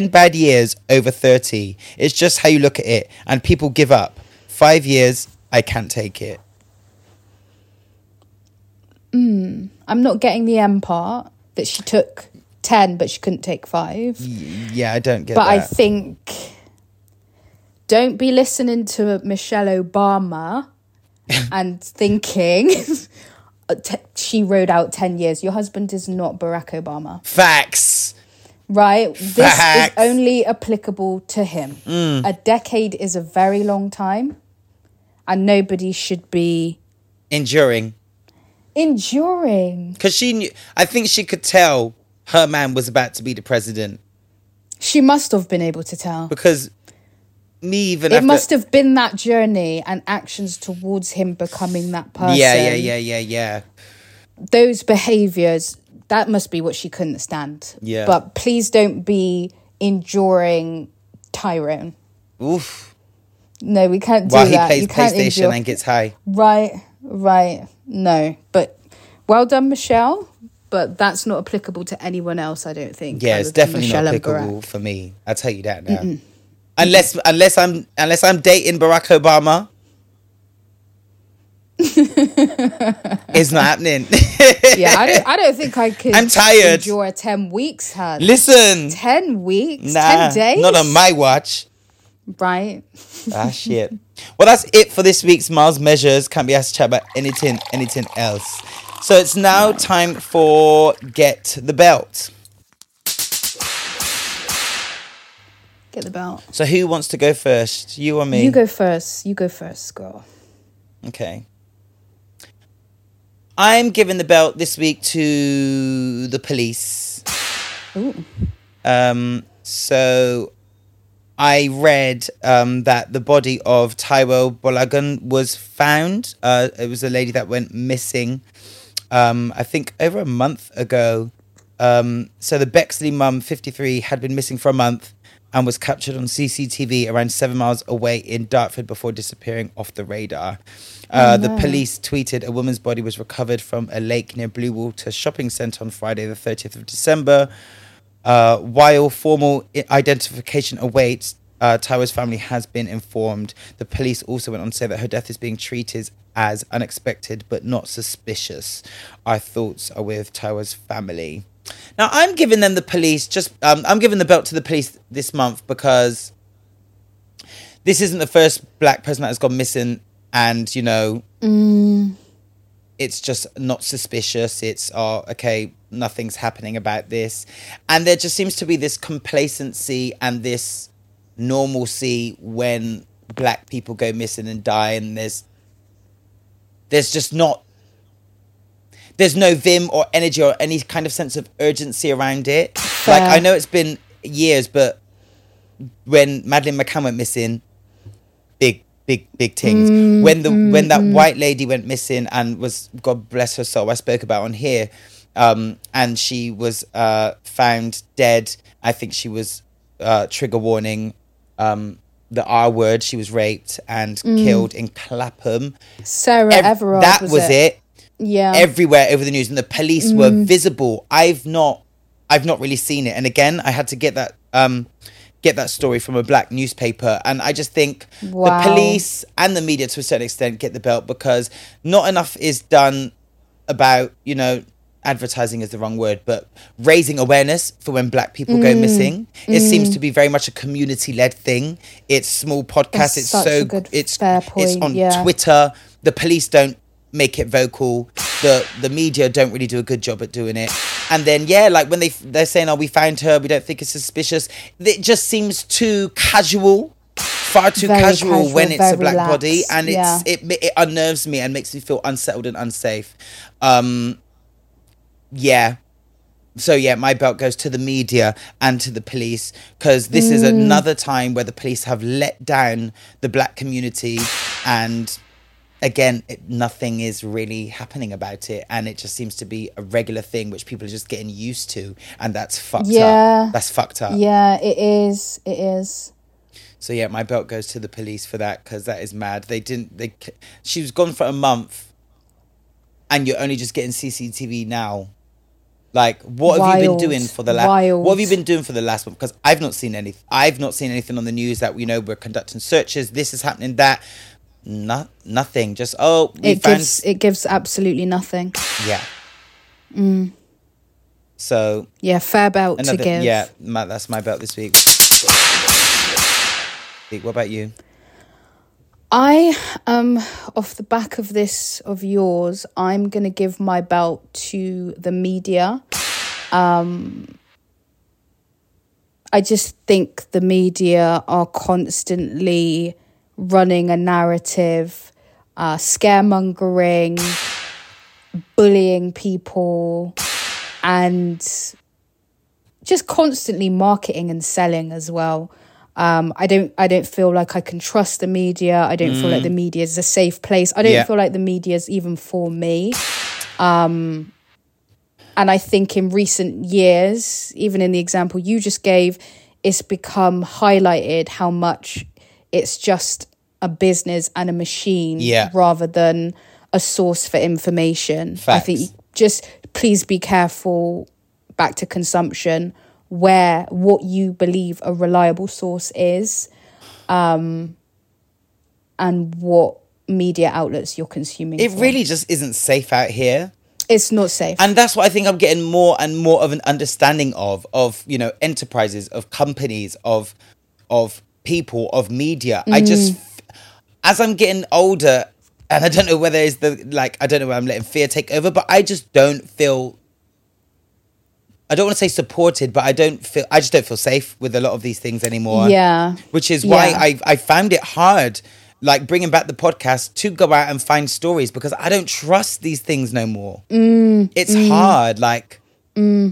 bad years over 30. It's just how you look at it. And people give up. 5 years... I can't take it. I'm not getting the M part, that she took 10 but she couldn't take 5. Yeah, I don't get that. But I think don't be listening to Michelle Obama and thinking she rode out 10 years. Your husband is not Barack Obama. Facts. Right? Facts. This is only applicable to him. A decade is a very long time. And nobody should be... Enduring. Because she knew... I think she could tell her man was about to be the president. She must have been able to tell. Because it must have been that journey and actions towards him becoming that person. Yeah. Those behaviours, that must be what she couldn't stand. Yeah. But please don't be enduring Tyrone. Oof. No, we can't do that. While he plays PlayStation and gets high. Right. No. But well done, Michelle. But that's not applicable to anyone else, I don't think. Yeah, it's definitely not applicable for me. I'll tell you that now. Unless I'm dating Barack Obama. It's not happening. Yeah, I don't think I could. I'm tired. Endure 10 weeks, hun. Listen. 10 weeks? Nah, 10 days? Not on my watch. Right. Ah, shit. Well, that's it for this week's Miles Measures. Can't be asked to chat about anything else. So it's now time for Get The Belt. Get The Belt. So who wants to go first? You or me? You go first, girl. Okay. I'm giving the belt this week to the police. Ooh. So... I read that the body of Taiwo Balogun was found. It was a lady that went missing, I think, over a month ago. So the Bexley mum, 53, had been missing for a month and was captured on CCTV around 7 miles away in Dartford before disappearing off the radar. The police tweeted a woman's body was recovered from a lake near Bluewater Shopping Centre on Friday, the 30th of December. While formal identification awaits, Taiwo's family has been informed. The police also went on to say that her death is being treated as unexpected but not suspicious. Our thoughts are with Taiwo's family. Now, I'm giving them the police. I'm giving the belt to the police this month because this isn't the first black person that has gone missing, and, you know, it's just not suspicious. It's, oh, okay, nothing's happening about this. And there just seems to be this complacency and this normalcy when black people go missing and die, and there's just not, there's no vim or energy or any kind of sense of urgency around it. Fair. Like, I know it's been years, but when Madeleine McCann went missing, big things. When that white lady went missing and was, God bless her soul, I spoke about on here, and she was found dead. I think she was, trigger warning, the R word, she was raped and killed in Clapham. Sarah Everard. That was it. Yeah, everywhere over the news, and the police were visible. I've not really seen it. And again, I had to get that story from a black newspaper. And I just think the police and the media, to a certain extent, get the belt because not enough is done about, you know, advertising is the wrong word, but raising awareness for when black people go missing. It seems to be very much a community-led thing. It's small podcasts. It's so good. It's on Twitter. The police don't make it vocal. The media don't really do a good job at doing it. And then, yeah, like when they're saying, oh, we found her, we don't think it's suspicious. It just seems too casual, far too casual when it's a black body. And it unnerves me and makes me feel unsettled and unsafe. Yeah. So, yeah, my belt goes to the media and to the police, because this is another time where the police have let down the black community, and... again, nothing is really happening about it, and it just seems to be a regular thing which people are just getting used to, and that's fucked up. That's fucked up. Yeah, it is. It is. So yeah, my belt goes to the police for that, because that is mad. She was gone for a month, and you're only just getting CCTV now. Like, what have you been doing for the last? What have you been doing for the last month? Because I've not seen anything. I've not seen anything on the news that, you know, we're conducting searches. This is happening. That. Nothing. Just it gives absolutely nothing. Yeah. So yeah, fair belt to give. Yeah, that's my belt this week. What about you? I off the back of this of yours, I'm gonna give my belt to the media. I just think the media are constantly running a narrative, scaremongering, bullying people, and just constantly marketing and selling as well. I don't feel like I can trust the media. I don't feel like the media is a safe place. I don't feel like the media is even for me. And I think in recent years, even in the example you just gave, it's become highlighted how much it's just a business and a machine rather than a source for information. Facts. I think just please be careful, back to consumption, where what you believe a reliable source is, and what media outlets you're consuming. It really just isn't safe out here. It's not safe. And that's what I think I'm getting more and more of an understanding of, you know, enterprises, of companies, of people, of media. I just, as I'm getting older, and I don't know whether it's I don't know where I'm letting fear take over, but I just don't feel, I don't want to say supported, but I just don't feel safe with a lot of these things anymore. Yeah. Which is why I found it hard, like bringing back the podcast, to go out and find stories, because I don't trust these things no more. It's hard. Like, yeah,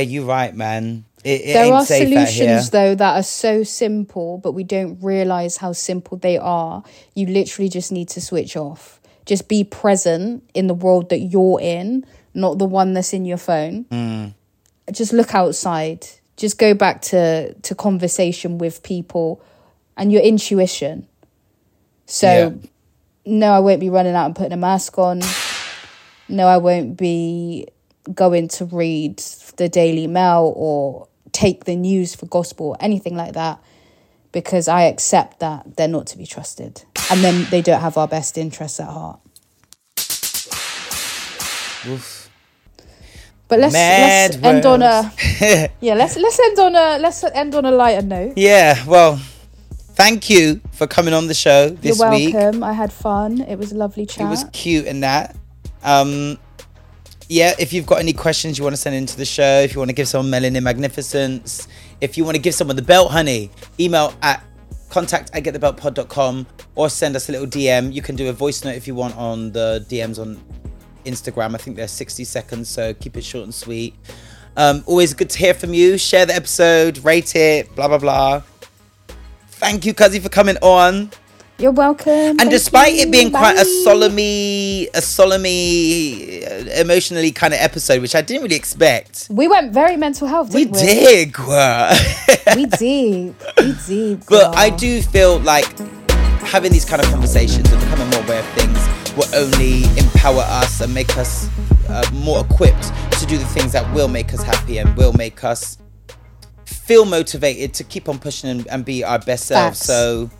you're right, man. It there are solutions though that are so simple, but we don't realize how simple they are. You literally just need to switch off. Just be present in the world that you're in, not the one that's in your phone. Just look outside. Just go back to conversation with people and your intuition. So no, I won't be running out and putting a mask on. No, I won't be going to read the Daily Mail or take the news for gospel, anything like that, because I accept that they're not to be trusted, and then they don't have our best interests at heart. Oof. But let's end on a lighter note. Yeah, well, thank you for coming on the show this week. You're welcome. I had fun. It was a lovely chat. It was cute and that. Yeah, if you've got any questions you want to send into the show, if you want to give someone Melanin Magnificence, if you want to give someone the belt, honey, email at contact@getthebeltpod.com or send us a little DM. You can do a voice note if you want on the DMs on Instagram. I think they're 60 seconds, so keep it short and sweet. Always good to hear from you. Share the episode, rate it, blah, blah, blah. Thank you, Cuzzy, for coming on. You're welcome. And thank despite you. It being Bye. Quite a solemn, emotionally kind of episode, which I didn't really expect. We went very mental health, didn't we? We did. But I do feel like having these kind of conversations and becoming more aware of things will only empower us and make us more equipped to do the things that will make us happy and will make us feel motivated to keep on pushing and be our best selves. So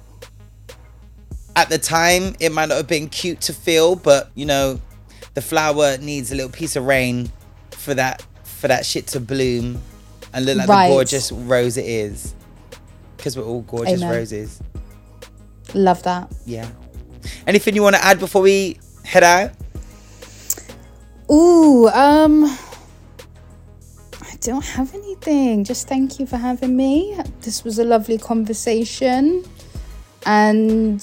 at the time, it might not have been cute to feel, but you know, the flower needs a little piece of rain for that shit to bloom and look like the gorgeous rose it is. Because we're all gorgeous roses. Love that. Yeah. Anything you want to add before we head out? Ooh, I don't have anything. Just thank you for having me. This was a lovely conversation. And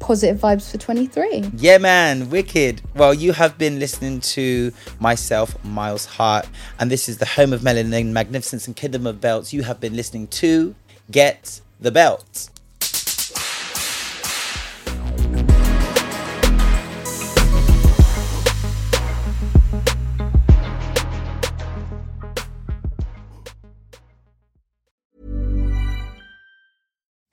positive vibes for 23. Yeah, man. Wicked. Well, you have been listening to myself, Miles Hart, and this is the home of Melanin Magnificence and Kingdom of Belts. You have been listening to Get the Belt.